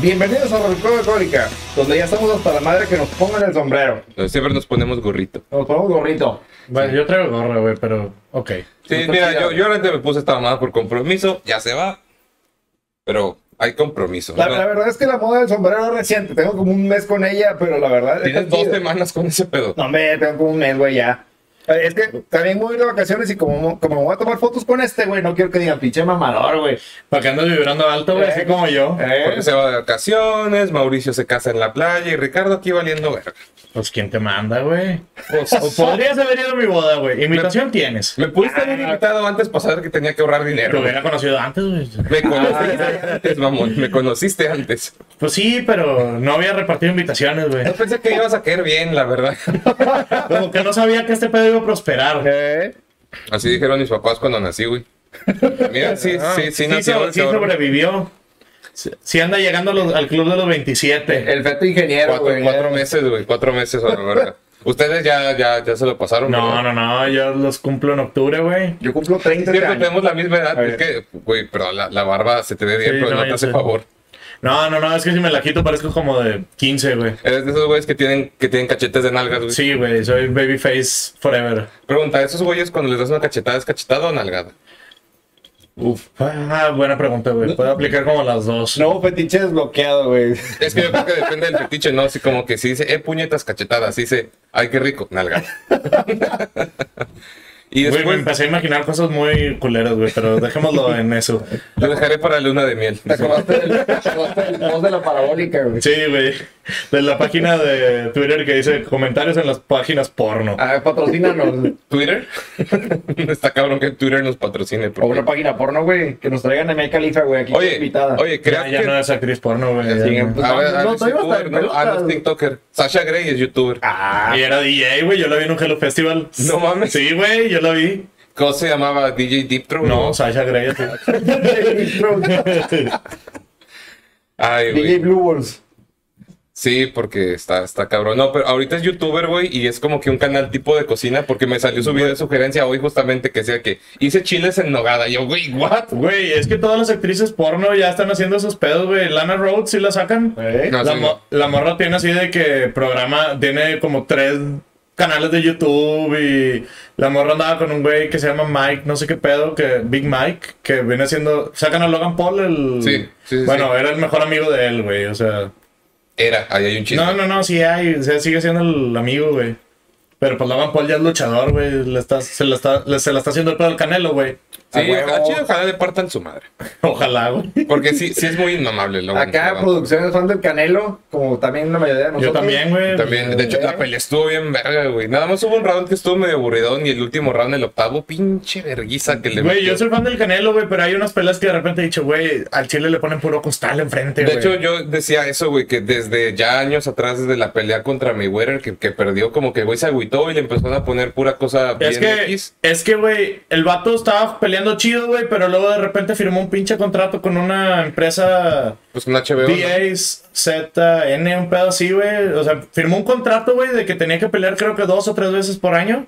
Bienvenidos a Recuerda Etílica, donde ya estamos hasta la madre que nos pongan el sombrero. Siempre nos ponemos gorrito. Nos ponemos gorrito. Bueno, sí. Yo traigo gorro, güey, pero... Ok. Sí, entonces, mira, yo realmente me puse esta mamada por compromiso. Ya se va. Pero... hay compromiso. La verdad es que la moda del sombrero es reciente. Tengo como un mes con ella, pero la verdad... Tienes dos semanas con ese pedo. No, hombre, tengo como un mes, güey, ya. Es que también voy de vacaciones y como me voy a tomar fotos con este, güey, no quiero que digan pinche mamador, güey. Para que andas vibrando alto, güey, así como yo. Porque se va de vacaciones, Mauricio se casa en la playa y Ricardo aquí valiendo verga. Pues, ¿quién te manda, güey? Pues, o podrías haber ido a mi boda, güey. Invitación tienes. Me pudiste haber invitado antes para saber que tenía que ahorrar dinero. Te hubiera conocido antes, güey. Me conociste antes, mamón. Me conociste antes. Pues sí, pero no había repartido invitaciones, güey. Yo pensé que ibas a caer bien, la verdad. Como que no sabía que este pedo iba a prosperar. Así dijeron mis papás cuando nací, güey. Mira, sí nació. Sí sobrevivió. Sí anda llegando al club de los 27. El feto ingeniero, güey. 4 meses, güey. 4 meses, a la verdad. ¿Ustedes ya se lo pasaron? No, ¿verdad? No, yo los cumplo en octubre, güey. Yo cumplo 30 años. Tenemos la misma edad. Es que, güey, pero la barba se te ve bien, sí, pero no te hace favor. No, es que si me la quito parezco como de 15, güey. Eres de esos güeyes que tienen cachetes de nalgas, güey. Sí, güey, soy babyface forever. Pregunta, ¿esos güeyes cuando les das una cachetada, es cachetada o nalgada? Uf, buena pregunta, güey. Puedo aplicar como las dos. No, fetiche desbloqueado, güey. Es que yo creo que depende del fetiche, ¿no? Así como que si dice, puñetas cachetadas, si dice, ay, qué rico, nalga. Y después wey, me empecé a imaginar cosas muy culeras, güey, pero dejémoslo en eso. Lo dejaré para luna de miel. Te acordaste del post de la parabólica, güey. Sí, güey. De la página de Twitter que dice comentarios en las páginas porno. Ah, patrocínanos. ¿Twitter? Está cabrón que Twitter nos patrocine. Porque... o una página porno, güey. Que nos traigan a Mia Khalifa, güey. Aquí oye, invitada. Oye, creo que... ya no es actriz porno, güey. Sí, pues, a ver, no, no es TikToker. Sasha Gray es youtuber. Ah. Y era DJ, güey. Yo la vi en un Hello Festival. No mames. Sí, güey. Yo la vi. ¿Cómo se llamaba? DJ Deep Throat. No, Sasha Gray. Ay, güey. DJ Blue Balls. Sí, porque está cabrón. No, pero ahorita es youtuber, güey, y es como que un canal tipo de cocina, porque me salió su video de sugerencia hoy justamente que sea que hice chiles en nogada. Yo, güey, ¿what? Güey, es que todas las actrices porno ya están haciendo esos pedos, güey. Lana Rhodes sí la sacan. No, la morra tiene así de que programa, tiene como 3 canales de YouTube y la morra andaba con un güey que se llama Mike, no sé qué pedo, que Big Mike, que viene haciendo... ¿Sacan a Logan Paul? Sí. Bueno, era el mejor amigo de él, güey, o sea... Era, ahí hay un chiste. No, sí hay, o sea, sigue siendo el amigo, güey. Pero pues Logan Paul ya es luchador, güey. Se la está haciendo el pedo al Canelo, güey. Sí, ojalá le partan su madre. Ojalá, güey. Porque sí es muy inmamable. Acá producciones fan del Canelo, como también la mayoría de nosotros. Yo también, güey. De hecho, la pelea estuvo bien verga, güey. Nada más hubo un round que estuvo medio aburridón y el último round, el octavo, pinche verguiza que le metió. Güey, yo soy fan del Canelo, güey, pero hay unas peleas que de repente he dicho, güey, al chile le ponen puro costal enfrente, güey. De hecho, yo decía eso, güey, que desde ya años atrás, desde la pelea contra Mayweather, que perdió, como que güey se agüitó y le empezaron a poner pura cosa bien X. Es que, güey, el vato estaba peleando chido, güey, pero luego de repente firmó un pinche contrato con una empresa... pues un HBO, DAZN, un pedo así, güey. O sea, firmó un contrato, güey, de que tenía que pelear creo que 2 o 3 veces por año.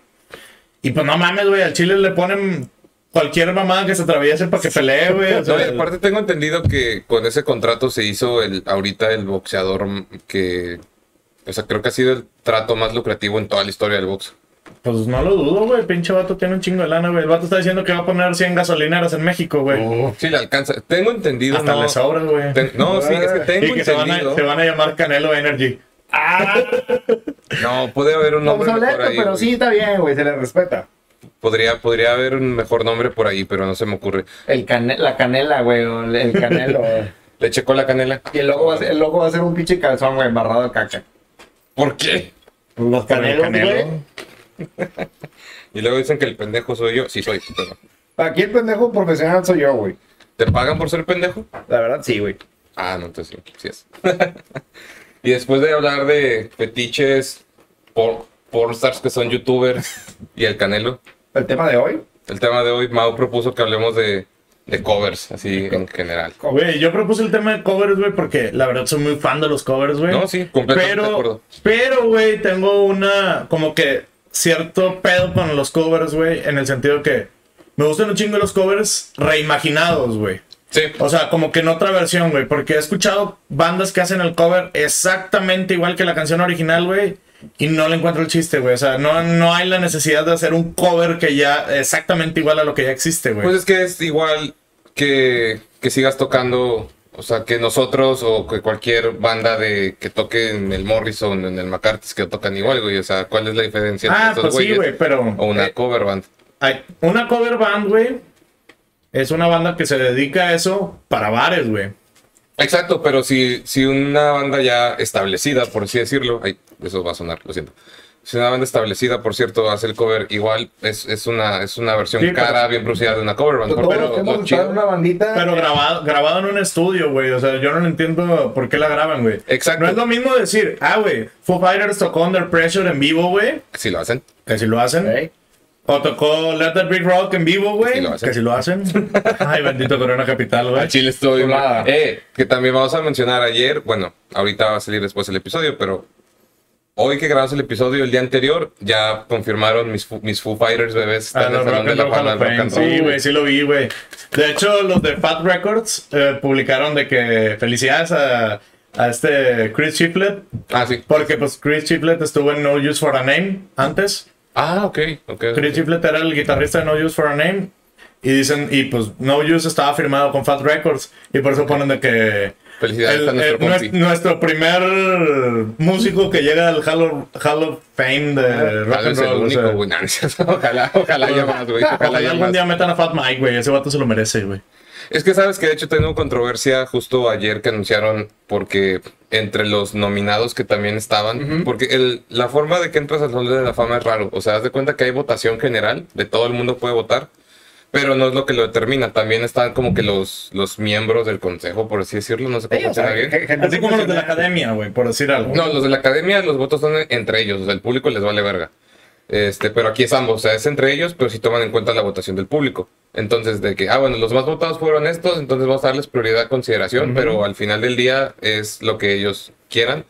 Y pues no mames, güey, al chile le ponen cualquier mamada que se atraviese para que pelee, güey. O sea, no, y aparte tengo entendido que con ese contrato se hizo ahorita el boxeador que... o sea, creo que ha sido el trato más lucrativo en toda la historia del boxeo. Pues no lo dudo, güey. Pinche vato tiene un chingo de lana, güey. El vato está diciendo que va a poner 100 gasolineras en México, güey. Sí, le alcanza. Tengo entendido. Hasta le sobra, güey. Sí, es que tengo entendido. Y que se van a llamar Canelo Energy. No, puede haber un nombre obsoleto, mejor ahí, pero sí está bien, güey. Se le respeta. Podría haber un mejor nombre por ahí, pero no se me ocurre. La canela, güey. El Canelo. Le checó la canela. Y el logo va a ser un pinche calzón, güey, embarrado de caca. ¿Por qué? Los Canelos, güey. Y luego dicen que el pendejo soy yo. Sí, soy. Pero... aquí el pendejo profesional soy yo, güey. ¿Te pagan por ser pendejo? La verdad, sí, güey. Ah, no, entonces sí es. Y después de hablar de fetiches, pornstars que son youtubers y el Canelo. El tema de hoy, Mau propuso que hablemos de covers, así en general. Güey, yo propuse el tema de covers, güey, porque la verdad soy muy fan de los covers, güey. No, sí, completamente de acuerdo. Pero, güey, tengo una... como que... cierto pedo con los covers, güey, en el sentido que me gustan un chingo los covers reimaginados, güey. Sí. O sea, como que en otra versión, güey. Porque he escuchado bandas que hacen el cover exactamente igual que la canción original, güey. Y no le encuentro el chiste, güey. O sea, no hay la necesidad de hacer un cover que ya exactamente igual a lo que ya existe, güey. Pues es que es igual que sigas tocando... O sea, que nosotros o que cualquier banda de que toque en el Morrison, en el McCartney, que tocan igual, güey. O sea, ¿cuál es la diferencia entre esos güeyes? Ah, pues sí, güey, pero... O una cover band. Una cover band, güey, es una banda que se dedica a eso para bares, güey. Exacto, pero si una banda ya establecida, por así decirlo... Ay, eso va a sonar, lo siento. Si una banda establecida, por cierto, hace el cover igual, es una versión sí, cara, bien producida de una cover band. Pero una bandita. Pero grabado en un estudio, güey. O sea, yo no entiendo por qué la graban, güey. Exacto. No es lo mismo decir, güey, Foo Fighters tocó Under Pressure en vivo, güey. Que si lo hacen. Que si lo hacen. Okay. O tocó Let That Big Rock en vivo, güey. Que si lo hacen. Ay, bendito Corona Capital, güey. A Chile estoy mal. Que también vamos a mencionar ayer, bueno, ahorita va a salir después el episodio, pero... Hoy que grabamos el episodio, el día anterior, ya confirmaron mis Foo Fighters, bebés. Están en el Salón de la Fama del Rock and Roll. Sí, güey, sí lo vi, güey. De hecho, los de Fat Records publicaron de que felicidades a este Chris Shiflett. Ah, sí. Porque pues Chris Shiflett estuvo en No Use for a Name antes. Ah, ok. Chris Shiflett era el guitarrista de No Use for a Name. Y dicen, y pues No Use estaba firmado con Fat Records. Y por eso ponen de que... Felicidades a nuestro primer músico que llega al Hall of Fame de Rock and Roll. Es el único, o sea. Ojalá haya más, güey. Ojalá algún día metan a Fat Mike, güey. Ese vato se lo merece, güey. Es que sabes que de hecho tengo controversia justo ayer que anunciaron porque entre los nominados que también estaban, porque la forma de que entras al Salón de la Fama es raro. O sea, haz de cuenta que hay votación general, de todo el mundo puede votar. Pero no es lo que lo determina. También están como que los miembros del consejo, por así decirlo. No sé cómo funciona bien. Así como los de la academia, güey, por decir algo. No, los de la academia, los votos son entre ellos. O sea, el público les vale verga. Pero aquí es ambos. O sea, es entre ellos, pero sí toman en cuenta la votación del público. Entonces, de que, bueno, los más votados fueron estos, entonces vamos a darles prioridad, consideración. Pero al final del día es lo que ellos quieran.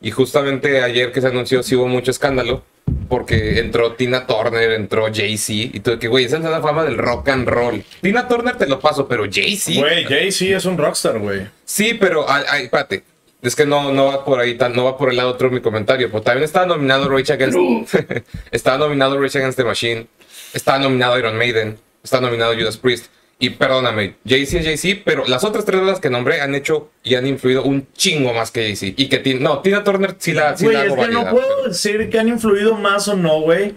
Y justamente ayer que se anunció sí hubo mucho escándalo. Porque entró Tina Turner, entró Jay-Z. Y tú de que, güey, esa es la fama del rock and roll. Tina Turner te lo paso, pero Jay-Z. Güey, Jay-Z es un rockstar, güey. Sí, pero, espérate. Es que no va por ahí, no va por el lado otro mi comentario. Pues también estaba nominado Rage Against... estaba nominado Rage Against the Machine. Estaba nominado Iron Maiden. Estaba nominado Judas Priest. Y perdóname, Jay-Z es Jay-Z, pero las otras tres bandas que nombré han hecho y han influido un chingo más que Jay-Z. Y que Tina Turner sí la... Güey, es que no puedo decir que han influido más o no, güey.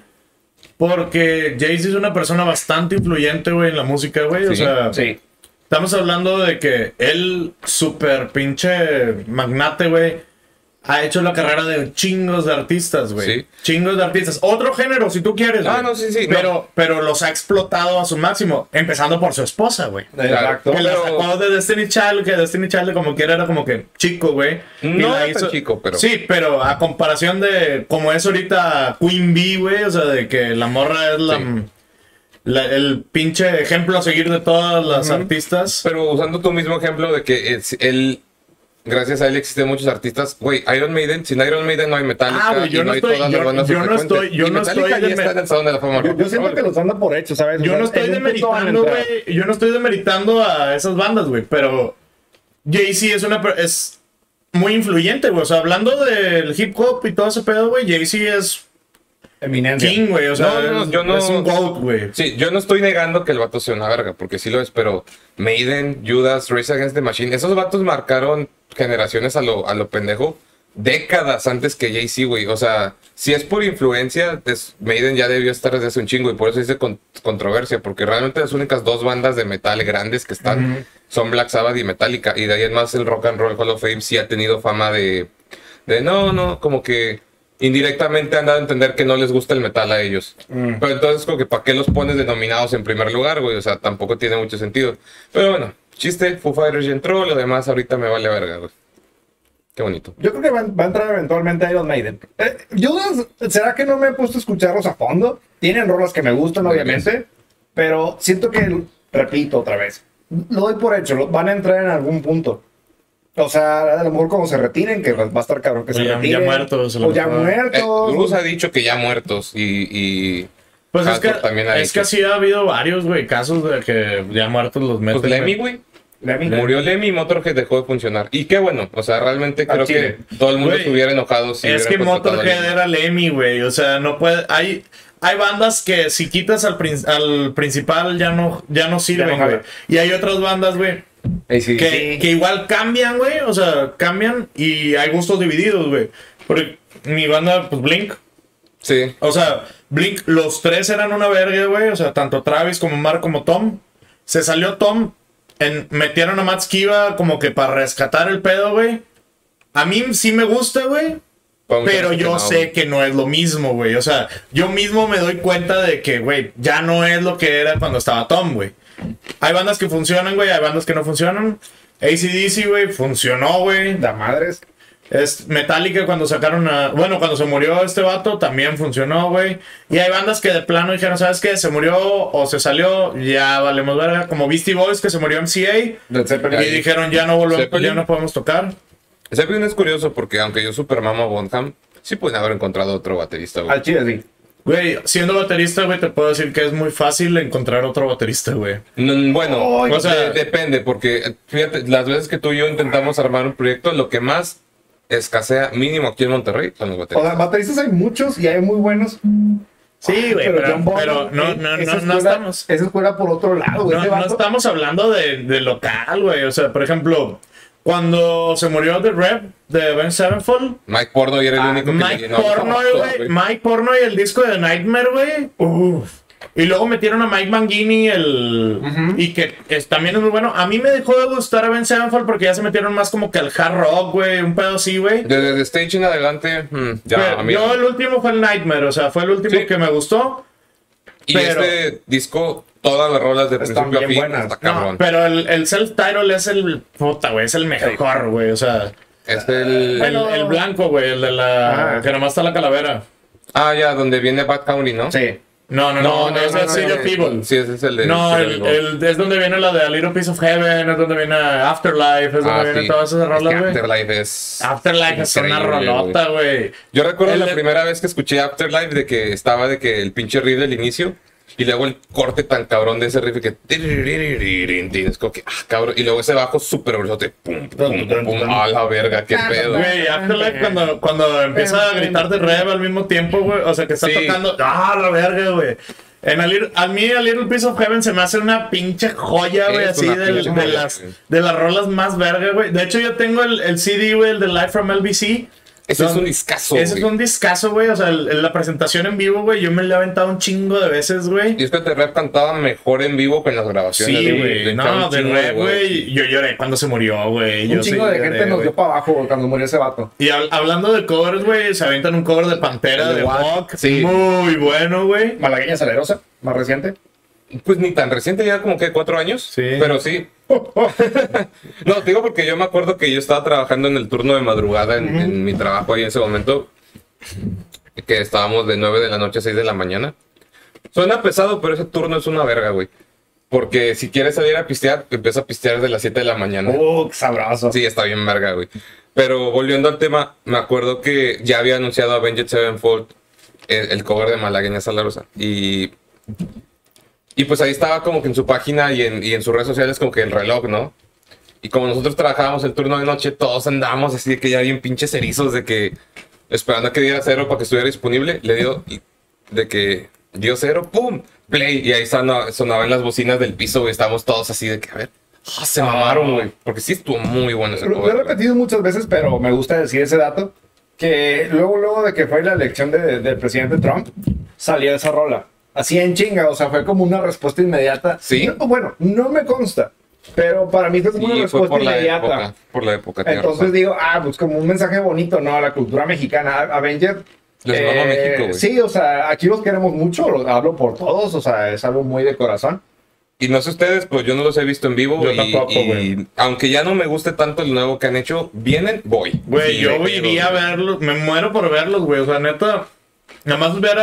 Porque Jay-Z es una persona bastante influyente, güey, en la música, güey. Sí, o sea, sí. Estamos hablando de que él, súper pinche magnate, güey, ha hecho la carrera de chingos de artistas, güey. Sí. Chingos de artistas. Otro género, si tú quieres, güey. No, sí. Pero los ha explotado a su máximo. Empezando por su esposa, güey. Exacto. Que la sacó de Destiny Child, que Destiny Child como quiera era como que chico, güey. No era tan chico, pero... Sí, pero a comparación de como es ahorita Queen Bee, güey. O sea, de que la morra es la... Sí. El pinche ejemplo a seguir de todas las artistas. Pero usando tu mismo ejemplo de que él... Gracias a él existen muchos artistas. Güey, Iron Maiden. Sin Iron Maiden no hay Metallica. Güey, yo no estoy... Yo no estoy... Está en el Salón de la Fama. Yo siento que los anda por hecho, ¿sabes? Yo no estoy demeritando, güey. Yo no estoy demeritando a esas bandas, güey. Pero Jay-Z es muy influyente, güey. O sea, hablando del hip hop y todo ese pedo, güey, Jay-Z es... Eminencia. King, güey. O sea, yo no, es un goat, güey. Sí, yo no estoy negando que el vato sea una verga, porque sí lo es, pero Maiden, Judas, Rage Against the Machine, esos vatos marcaron generaciones a lo pendejo décadas antes que Jay-Z, güey. O sea, si es por influencia, Maiden ya debió estar desde hace un chingo y por eso hice controversia, porque realmente las únicas dos bandas de metal grandes que están son Black Sabbath y Metallica, y de ahí en más el Rock and Roll Hall of Fame sí ha tenido fama de no, como que indirectamente han dado a entender que no les gusta el metal a ellos. Pero entonces, como que ¿para qué los pones denominados en primer lugar, güey? O sea, tampoco tiene mucho sentido. Pero bueno, chiste, Foo Fighters ya entró, lo demás ahorita me vale verga, güey. Qué bonito. Yo creo que va a entrar eventualmente Iron Maiden. Judas, ¿será que no me he puesto a escucharlos a fondo? Tienen rolas que me gustan, obviamente, pero siento que, repito otra vez, lo doy por hecho, van a entrar en algún punto. O sea, a lo mejor como se retiren, que va a estar cabrón que se retiren. Ya muertos. O ya muertos. Luz ha dicho que ya muertos y... Pues es que así ha habido varios, güey, casos de que ya muertos los meten. Pues Lemmy, güey. Murió Lemmy y Motorhead dejó de funcionar. Y qué bueno, o sea, realmente creo que todo el mundo estuviera enojado si es que Motorhead era Lemmy, güey. O sea, no puede... Hay bandas que si quitas al principal ya no sirven, güey. Y hay otras bandas, güey, que igual cambian, güey. O sea, cambian y hay gustos divididos, güey. Porque mi banda, pues Blink. Sí. O sea, Blink, los tres eran una verga, güey. O sea, tanto Travis como Mark como Tom. Se salió Tom. Metieron a Matt Skiba como que para rescatar el pedo, güey. A mí sí me gusta, güey. Pero yo sé que no es lo mismo, güey. O sea, yo mismo me doy cuenta de que, güey, ya no es lo que era cuando estaba Tom, güey. Hay bandas que funcionan, güey. Hay bandas que no funcionan. AC/DC, güey, funcionó, güey. Da madres. Metallica cuando sacaron a... Bueno, cuando se murió este vato también funcionó, güey. Y hay bandas que de plano dijeron, ¿sabes qué? Se murió o se salió, ya valemos verga. Como Beastie Boys, que se murió MCA. Y dijeron, ya no volvemos, ya no podemos tocar. Zeppelin es curioso porque aunque yo super mamo a Bonham, sí pueden haber encontrado otro baterista, güey. Al chile, sí. Güey, siendo baterista, güey, te puedo decir que es muy fácil encontrar otro baterista, güey. No, bueno, o sea, depende, porque fíjate, las veces que tú y yo intentamos armar un proyecto, lo que más escasea, mínimo aquí en Monterrey, son los bateristas. O sea, bateristas hay muchos y hay muy buenos. Sí, güey, pero no estamos. Eso es fuera por otro lado, güey. No estamos hablando de local, güey. O sea, por ejemplo, cuando se murió The Rep de Avenged Sevenfold, Mike Portnoy era el único que Mike Portnoy, el disco de Nightmare, güey. Y luego metieron a Mike Mangini, y que también es muy bueno. A mí me dejó de gustar Avenged Sevenfold porque ya se metieron más como que al hard rock, güey. Un pedo así, güey. Desde The Stage en adelante, ya, yo el último fue el Nightmare, o sea, fue el último que me gustó. Y este disco... Todas las rolas de principio a fin hasta cabrón. No, pero el self-title es el... Puta, güey, es el mejor, güey, o sea... Es el blanco, güey, el de la... que nomás está la calavera. Ah, ya, donde viene Bad County, ¿no? Sí. No, es el City of People. Sí, ese es el de... No, es donde viene la de A Little Piece of Heaven, es donde viene Afterlife, es donde viene todas esas rolas, güey. Afterlife es una rolota, güey. Yo recuerdo la primera vez que escuché Afterlife de que estaba el pinche riff del inicio... Y luego el corte tan cabrón de ese riff que... Es como que... Ah, cabrón. Y luego ese bajo súper gruesote. Pum, pum, pum, pum. A la verga, qué pedo. Güey, Afterlife cuando empieza a gritar de rev al mismo tiempo, güey. O sea, que está tocando... Ah, la verga, güey. A mí A Little Piece of Heaven se me hace una pinche joya, güey. Así de las rolas más verga, güey. De hecho, yo tengo el CD, güey, el de Live from LBC. Ese es un discazo, güey. Ese es un discazo, güey. O sea, la presentación en vivo, güey, yo me la he aventado un chingo de veces, güey. Y es que The Rep cantaba mejor en vivo que en las grabaciones. Sí, güey. No, The Rep, güey. Yo lloré cuando se murió, güey. Un chingo de gente nos dio para abajo, güey, cuando murió ese vato. Y hablando de covers, güey, se aventan un cover de Pantera, de Walk. Sí. Muy bueno, güey. Malagueña Salerosa, más reciente. Pues ni tan reciente, ya como que 4 años. Sí. Pero sí. No, te digo porque yo me acuerdo que yo estaba trabajando en el turno de madrugada en mi trabajo ahí en ese momento. Que estábamos de 9 de la noche a 6 de la mañana. Suena pesado, pero ese turno es una verga, güey. Porque si quieres salir a pistear, empiezas a pistear desde las 7 de la mañana. ¡Oh, qué sabroso! Sí, está bien verga, güey. Pero volviendo al tema, me acuerdo que ya había anunciado Avenged Sevenfold el cover de Malagueña Salerosa. Y pues ahí estaba como que en su página y en sus redes sociales como que el reloj, ¿no? Y como nosotros trabajábamos el turno de noche, todos andábamos así de que ya bien pinches erizos de que... Esperando a que diera cero para que estuviera disponible. Le dio... De que dio cero, ¡pum! Play. Y ahí sonaban las bocinas del piso, güey. Estábamos todos así de que, a ver... Oh, se mamaron, güey. Porque sí estuvo muy bueno ese cover. Lo he repetido muchas veces, pero me gusta decir ese dato. Que luego de que fue la elección del presidente Trump, salió esa rola. Así en chinga, o sea, fue como una respuesta inmediata. Sí. No, bueno, no me consta, pero para mí fue como una respuesta por inmediata. Por la época. Entonces digo, pues como un mensaje bonito, ¿no? A la cultura mexicana, Avenged. Les mamo a México, güey. Sí, o sea, aquí los queremos mucho, los hablo por todos, o sea, es algo muy de corazón. Y no sé ustedes, pues yo no los he visto en vivo. Yo tampoco, güey. Aunque ya no me guste tanto el nuevo que han hecho, voy. Güey, yo iría a verlos, me muero por verlos, güey, o sea, neta... Nada más ver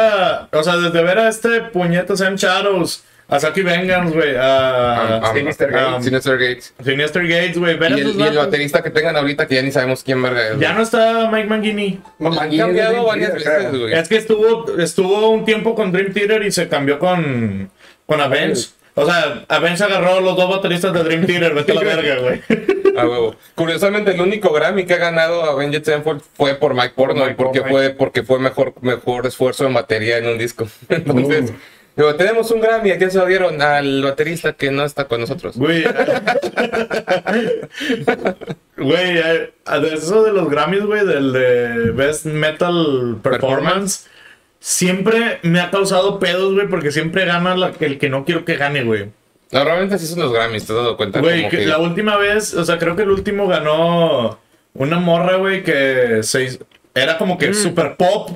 desde ver a este puñeto Sam Shadows, a Saki Vengans, güey, a Sinister Gates, güey, ver a esos vatos. Y el baterista que tengan ahorita que ya ni sabemos quién verga es. Ya no está Mike Mangini. Han cambiado varias veces, güey. Es que estuvo un tiempo con Dream Theater y se cambió con Avenged. O sea, Avenged agarró a los dos bateristas de Dream Theater, vete a la verga, güey. A huevo. Curiosamente, el único Grammy que ha ganado Avenged Sevenfold fue por Mike Portnoy, porque fue mejor esfuerzo en batería en un disco. Entonces, digo, tenemos un Grammy, ¿a quién se lo dieron? Al baterista que no está con nosotros. Güey, güey, eso de los Grammys, güey, del de Best Metal Performance. Siempre me ha causado pedos, güey, porque siempre gana el que no quiero que gane, güey. Normalmente así son los Grammys, ¿te has dado cuenta? Güey, que la última vez, o sea, creo que el último ganó una morra, güey, que era como que super pop.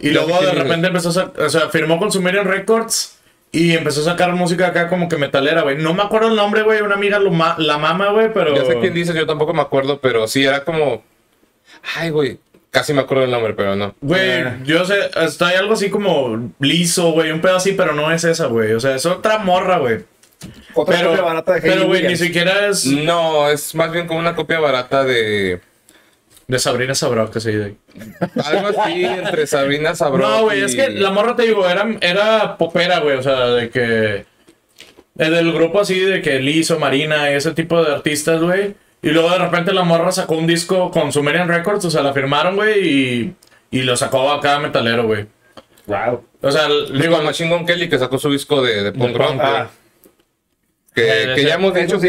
Y luego de repente empezó a... O sea, firmó con Sumerian Records y empezó a sacar música acá como que metalera, güey. No me acuerdo el nombre, güey, una amiga la mama, güey, pero... Ya sé quién dice, yo tampoco me acuerdo, pero sí, era como... Ay, güey. Casi me acuerdo el nombre, pero no. Güey, yo sé, está ahí algo así como liso, güey, un pedo así, pero no es esa, güey. O sea, es otra morra, güey. Otra copia barata de Hayley. Pero, güey, ni siquiera es... No, es más bien como una copia barata de... De Sabrina Sabrok, que se dice. Algo así, entre Sabrina Sabrok. No, güey, es que la morra, te digo, era popera, güey. O sea, de que... Del grupo así de que liso, Marina, ese tipo de artistas, güey. Y luego de repente la morra sacó un disco con Sumerian Records, o sea, la firmaron, güey, y lo sacó acá metalero, güey. Wow. O sea, digo, Machine Gun Kelly, que sacó su disco de punk rock, que ya hemos dicho, sí,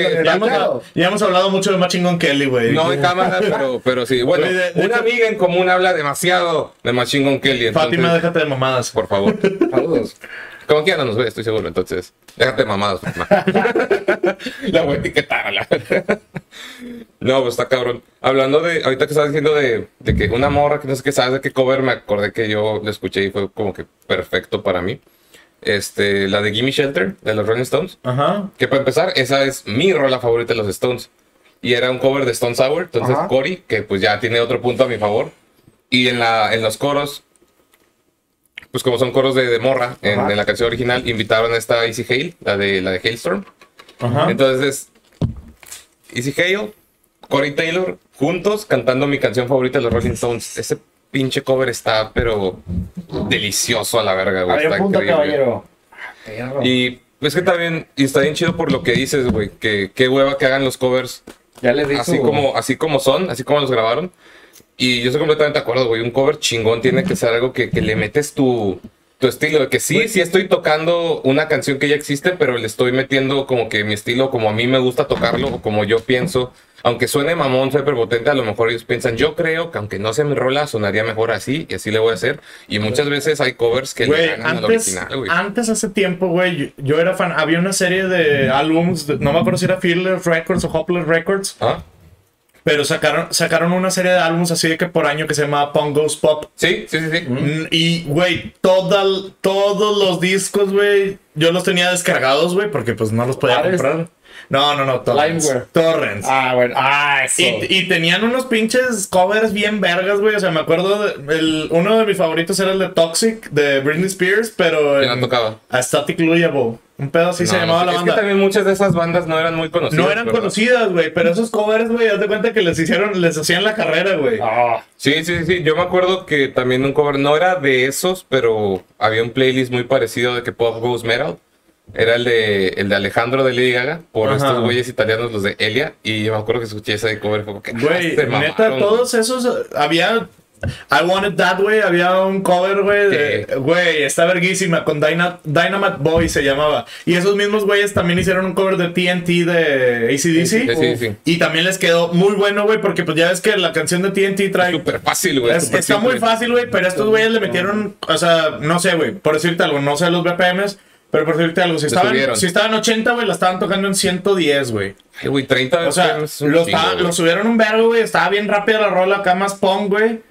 ya hemos hablado mucho de Machine Gun Kelly, güey. No en cámara, pero sí. Bueno, una amiga en común habla demasiado de Machine Gun Kelly. Entonces, Fátima, déjate de mamadas. Por favor. Saludos. Como que ya no nos ve, estoy seguro, entonces. Déjate mamadas, mamá. La voy a etiquetar. No, pues está cabrón. Hablando de, ahorita que estás diciendo de que una morra que no sé qué sabes de qué cover, me acordé que yo la escuché y fue como que perfecto para mí. La de Gimme Shelter, de los Rolling Stones. Ajá. Que para empezar, esa es mi rola favorita de los Stones. Y era un cover de Stone Sour, entonces Cory, que pues ya tiene otro punto a mi favor. Y en los coros... Pues como son coros de morra, en la canción original invitaron a esta Easy Hale, la de Hailstorm. Ajá. Entonces, Easy Hale, Corey Taylor, juntos cantando mi canción favorita de los Rolling Stones. Ese pinche cover está, pero delicioso a la verga, güey. Está increíble. Caballero. Y es que también, y está bien chido por lo que dices, güey, que qué hueva que hagan los covers. Ya les digo, así como son, así como los grabaron. Y yo estoy completamente de acuerdo, güey. Un cover chingón tiene que ser algo que le metes tu estilo. De que sí estoy tocando una canción que ya existe, pero le estoy metiendo como que mi estilo, como a mí me gusta tocarlo, o como yo pienso. Aunque suene mamón, soy prepotente, a lo mejor ellos piensan, yo creo que aunque no sea mi rola, sonaría mejor así, y así le voy a hacer. Y muchas veces hay covers que le ganan al original, güey. Antes, hace tiempo, güey, yo era fan. Había una serie de álbums, no me acuerdo si era Fearless Records o Hopeless Records. ¿Ah? Pero sacaron una serie de álbumes así de que por año que se llamaba Pong Goes Pop. Sí. Y, güey, todos los discos, güey, yo los tenía descargados, güey, porque pues no los podía comprar. No, Torrents. Ah, bueno. Eso. Y tenían unos pinches covers bien vergas, güey. O sea, me acuerdo, uno de mis favoritos era el de Toxic, de Britney Spears, pero... ¿Quién la tocaba? A Static Lullable. Un pedo así se llamaba la banda. Es que también muchas de esas bandas no eran muy conocidas. No eran conocidas, güey, pero esos covers, güey, haz de cuenta que les hacían la carrera, güey. Sí. Yo me acuerdo que también un cover, no era de esos, pero había un playlist muy parecido de que Pop Goes Metal. Era el de Alejandro de Lady Gaga, por estos güeyes italianos, los de Elia. Y yo me acuerdo que escuché ese cover, fue como que... Güey, neta, todos esos, había... I Wanted That, güey, había un cover, güey, está verguísima, con Dynamite Boy se llamaba. Y esos mismos güeyes también hicieron un cover de TNT de AC/DC. Sí. Y también les quedó muy bueno, güey, porque pues ya ves que la canción de TNT trae... Súper fácil, güey. Está simple. Muy fácil, güey, pero estos güeyes le metieron, o sea, no sé, güey, por decirte algo, no sé los BPMs. Pero por decirte algo, si estaban 80, güey, la estaban tocando en 110, güey. Ay, güey, 30. O sea, lo subieron un vergo, güey, estaba bien rápida la rola, acá más punk, güey.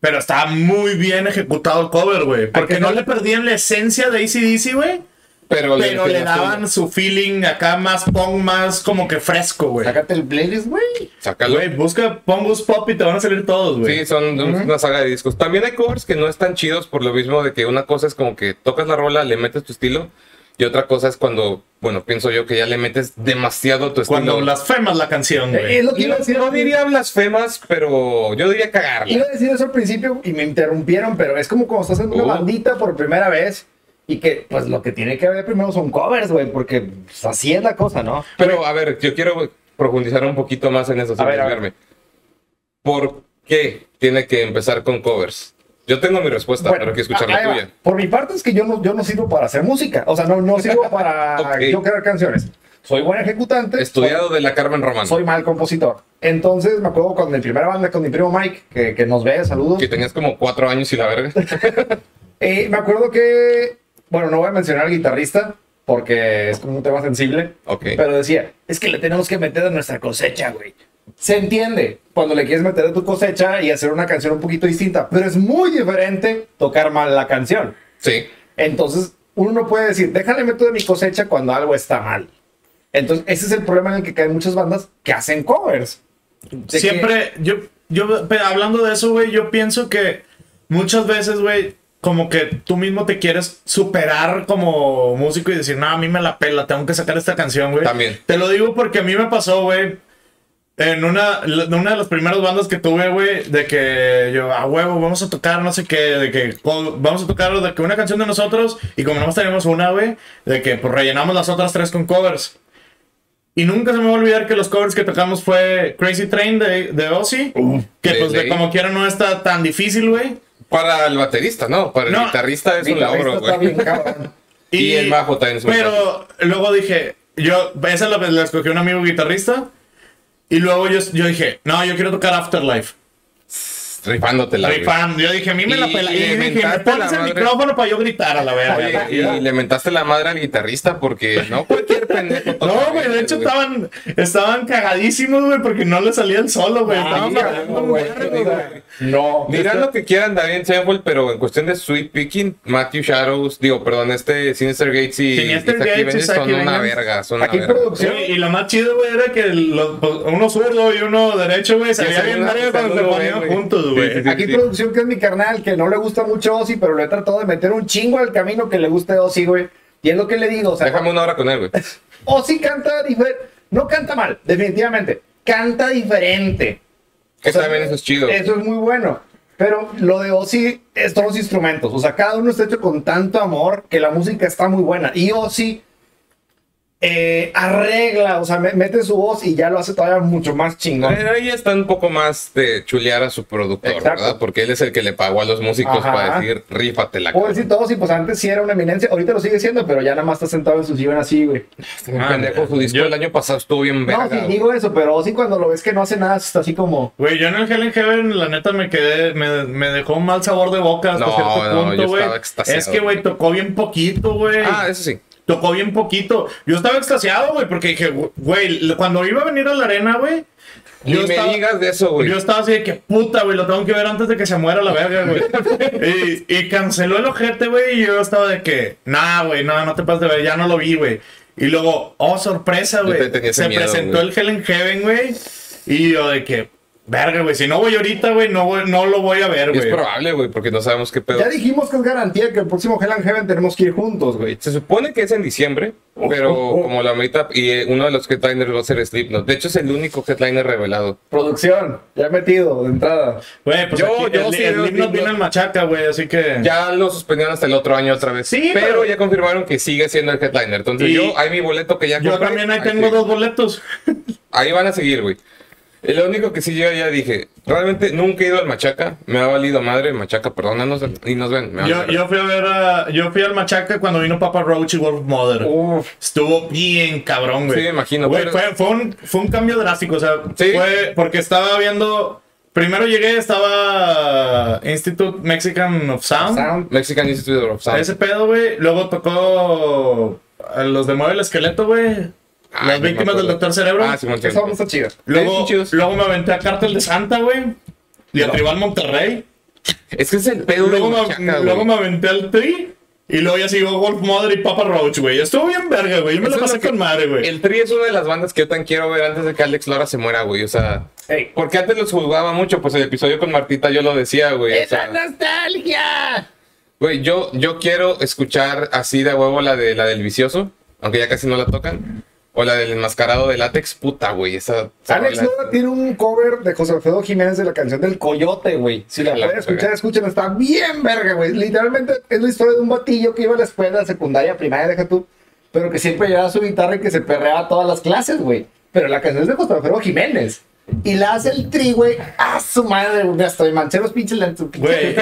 Pero estaba muy bien ejecutado el cover, güey. Porque no le perdían la esencia de AC/DC, güey. Pero le daban su feeling acá más punk, más como que fresco, güey. Sácate el playlist, güey. Sácalo. Güey, busca Pongus Pop y te van a salir todos, güey. Sí, son una saga de discos. También hay covers que no están chidos por lo mismo de que una cosa es como que tocas la rola, le metes tu estilo. Y otra cosa es cuando, bueno, pienso yo que ya le metes demasiado tu estilo. Cuando blasfemas la canción, güey. No diría blasfemas, pero yo diría cagarla. Iba a decir eso al principio y me interrumpieron, pero es como cuando estás en una bandita por primera vez. Y que, pues, lo que tiene que haber primero son covers, güey, porque pues, así es la cosa, ¿no? Pero, a ver, yo quiero profundizar un poquito más en eso, sin desviarme. ¿Por qué tiene que empezar con covers? Yo tengo mi respuesta, bueno, pero hay que escuchar la tuya. Por mi parte es que yo no sirvo para hacer música. O sea, no sirvo para okay. Yo crear canciones. Soy buen ejecutante. Estudiado de la Carmen Román. Soy mal compositor. Entonces me acuerdo con mi primera banda, con mi primo Mike, que nos ve, saludos. Que tenías como 4 años y la verga. Me acuerdo que... Bueno, no voy a mencionar al guitarrista porque es como un tema sensible. Okay. Pero decía, es que le tenemos que meter a nuestra cosecha, güey. Se entiende cuando le quieres meter a tu cosecha y hacer una canción un poquito distinta. Pero es muy diferente tocar mal la canción. Sí. Entonces uno no puede decir, déjale meto de mi cosecha cuando algo está mal. Entonces ese es el problema en el que caen muchas bandas que hacen covers. Siempre, que... yo hablando de eso, güey, yo pienso que muchas veces, güey, como que tú mismo te quieres superar como músico y decir, no, a mí me la pela, tengo que sacar esta canción, güey. También. Te lo digo porque a mí me pasó, güey, en una de las primeras bandas que tuve, güey, de que yo, a huevo, vamos a tocar no sé qué, de que vamos a tocar de que una canción de nosotros y como nomás tenemos una, güey, de que pues rellenamos las otras 3 con covers. Y nunca se me va a olvidar que los covers que tocamos fue Crazy Train de Ozzy, que pues de como quiera no está tan difícil, güey. Para el baterista, ¿no? Para el guitarrista es un laburo, güey. Y el bajo también es un laburo. Pero luego dije, yo, esa la escogí un amigo guitarrista. Y luego yo dije, no, yo quiero tocar Afterlife. Rifándotela. Yo dije, a mí me la pela. Y dije, me pones el micrófono para yo gritar a la verga. Y le mentaste la madre al guitarrista porque no cualquier pendejo. No, güey, de hecho estaban cagadísimos, güey, porque no le salía el solo, güey. Estaban hablando muy largo, güey. No. Dirán lo que quieran, David Sevenfold, pero en cuestión de Sweet Picking, Matthew Shadows, digo, perdón, Sinister Gates y Saki Vengeance son una verga. Aquí producción. Y lo más chido, güey, era que uno zurdo y uno derecho, güey, salía bien verga cuando se ponían juntos, güey. Sí. Aquí producción, que es mi carnal, que no le gusta mucho Ozzy, pero le he tratado de meter un chingo al camino que le guste Ozzy, güey. Y es lo que le digo, o sea, déjame una hora con él, güey. Ozzy canta diferente. No canta mal, definitivamente. Canta diferente. Que también eso es chido. Eso es muy bueno. Pero lo de Ozzy es todos los instrumentos. O sea, cada uno está hecho con tanto amor que la música está muy buena. Y Ozzy arregla, o sea, mete su voz y ya lo hace todavía mucho más chingón. Ahí está un poco más de chulear a su productor. Exacto. ¿Verdad? Porque él es el que le pagó a los músicos. Ajá. Para decir, rífate la cara. Puedo decir todo, sí, pues antes sí era una eminencia, ahorita lo sigue siendo, pero ya nada más está sentado en su sillón así, güey. Pendejo, su disco el año pasado estuvo bien verga. No, sí, güey. Digo eso, pero sí cuando lo ves que no hace nada, está así como... Güey, yo en el Hell in Heaven, la neta, me dejó un mal sabor de boca hasta cierto punto, güey. Es que, güey, tocó bien poquito, güey. Ah, eso sí. Tocó bien poquito. Yo estaba extasiado, güey, porque dije, güey, cuando iba a venir a la arena, güey... Yo me digas de eso, güey. Yo estaba así de que, puta, güey, lo tengo que ver antes de que se muera la verga, güey. y canceló el ojete, güey, y yo estaba de que, nah, güey, no te pases de ver, ya no lo vi, güey. Y luego, oh, sorpresa, güey, se presentó el Hell in Heaven, güey, y yo de que... Verga, güey, si no voy ahorita, güey, no lo voy a ver, güey. Es probable, güey, porque no sabemos qué pedo. Ya dijimos que es garantía que el próximo Hell and Heaven tenemos que ir juntos, güey. Se supone que es en diciembre, pero como la mitad, y uno de los headliners va a ser Slipknot. De hecho, es el único headliner revelado. Producción, ya metido, de entrada. Güey, pues yo sí, Slipknot vino al Machaca, güey, así que... Ya lo suspendieron hasta el otro año otra vez. Sí, pero ya confirmaron que sigue siendo el headliner. Entonces yo, hay mi boleto que ya compré. Yo también ahí tengo 2 boletos. Ahí van a seguir, güey. Lo único que sí yo ya dije, realmente nunca he ido al Machaca, me ha valido madre, Machaca, perdónanos, y nos ven. Yo fui al Machaca cuando vino Papa Roach y Wolf Mother. Uf. Estuvo bien cabrón, güey. Sí, me imagino. Güey, pero... fue un cambio drástico, o sea, ¿sí? Fue porque estaba viendo... Primero llegué, estaba Institute Mexican of Sound. Mexican Institute of Sound. Ese pedo, güey. Luego tocó a los de Mueve el Esqueleto, güey. Las víctimas del Doctor Cerebro. Ah, sí, eso está chido. Luego me aventé a Cártel de Santa, güey. Y a Tribal Monterrey. Es que es el pedo. Luego me aventé al Tri. Y luego ya siguió Wolf Mother y Papa Roach, güey. Estuvo bien verga, güey. Yo me la pasé con madre, güey. El Tri es una de las bandas que yo tan quiero ver antes de que Alex Lora se muera, güey. O sea, hey. Porque antes los juzgaba mucho. Pues el episodio con Martita yo lo decía, güey. ¡Esa nostalgia! Güey, yo quiero escuchar así de huevo la del Vicioso. Aunque ya casi no la tocan. O la del enmascarado de látex, puta, güey. Esa Alex Lora la... tiene un cover de José Alfredo Jiménez de la canción del Coyote, güey. Si la pueden escuchar, escúchenla. Está bien verga, güey. Literalmente es la historia de un batillo que iba a la escuela, secundaria, primaria, deja tú. Pero que siempre llevaba su guitarra y que se perreaba todas las clases, güey. Pero la canción es de José Alfredo Jiménez. Y la hace el Tri, güey. ¡Ah, su madre! Hasta me manché los pinches en tu pinche.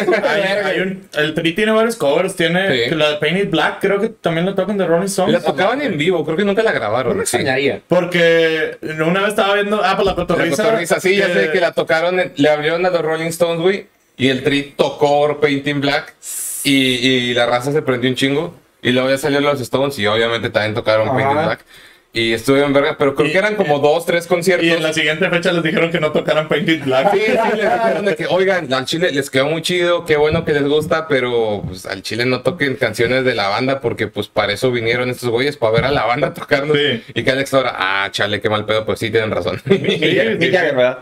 El Tri tiene varios covers. Tiene la de Painted Black. Creo que también la tocan de Rolling Stones. La tocaban en vivo. Creo que nunca la grabaron. No me extrañaría. Porque una vez estaba viendo... Ah, pues la Cotorrisa. La Cotorrisa, sí. Ya sé que la tocaron... Le abrieron a los Rolling Stones, güey. Y el Tri tocó Painted Black. Y la raza se prendió un chingo. Y luego ya salieron los Stones. Y obviamente también tocaron Painted Black. Y estuvieron verga, pero creo que eran como 2, 3 conciertos. Y en la siguiente fecha les dijeron que no tocaran Painted Black. Sí, sí, les dijeron de que, oigan, al chile les quedó muy chido, qué bueno que les gusta, pero pues, al chile no toquen canciones de la banda porque pues para eso vinieron estos güeyes, para ver a la banda tocando. Sí. Y que Alex ahora, ah, chale, qué mal pedo, pues sí, tienen razón. Mick Jagger, ¿verdad?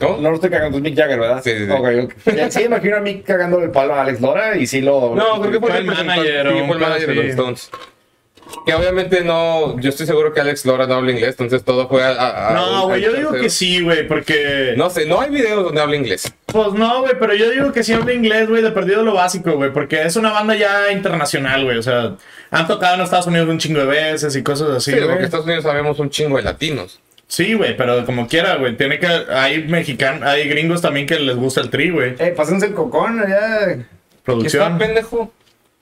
¿Cómo? No lo estoy cagando, es Mick Jagger, ¿verdad? Sí, sí, sí. Okay. Sí, imagino a Mick cagándole el palo a Alex Lora y sí lo... No, creo que fue el manager. Sí, fue el manager de los Stones. Que obviamente no, yo estoy seguro que Alex Lora no habla inglés, entonces todo fue a no, güey, yo digo que sí, güey, porque... No sé, no hay videos donde habla inglés. Pues no, güey, pero yo digo que sí habla inglés, güey, de perdido lo básico, güey, porque es una banda ya internacional, güey, o sea, han tocado en Estados Unidos un chingo de veces y cosas así, güey. Sí, porque en Estados Unidos sabemos un chingo de latinos. Sí, güey, pero como quiera, güey, tiene que... Hay mexicanos, hay gringos también que les gusta el Tri, güey. Pásense el cocón allá. Producción. ¿Qué está, pendejo?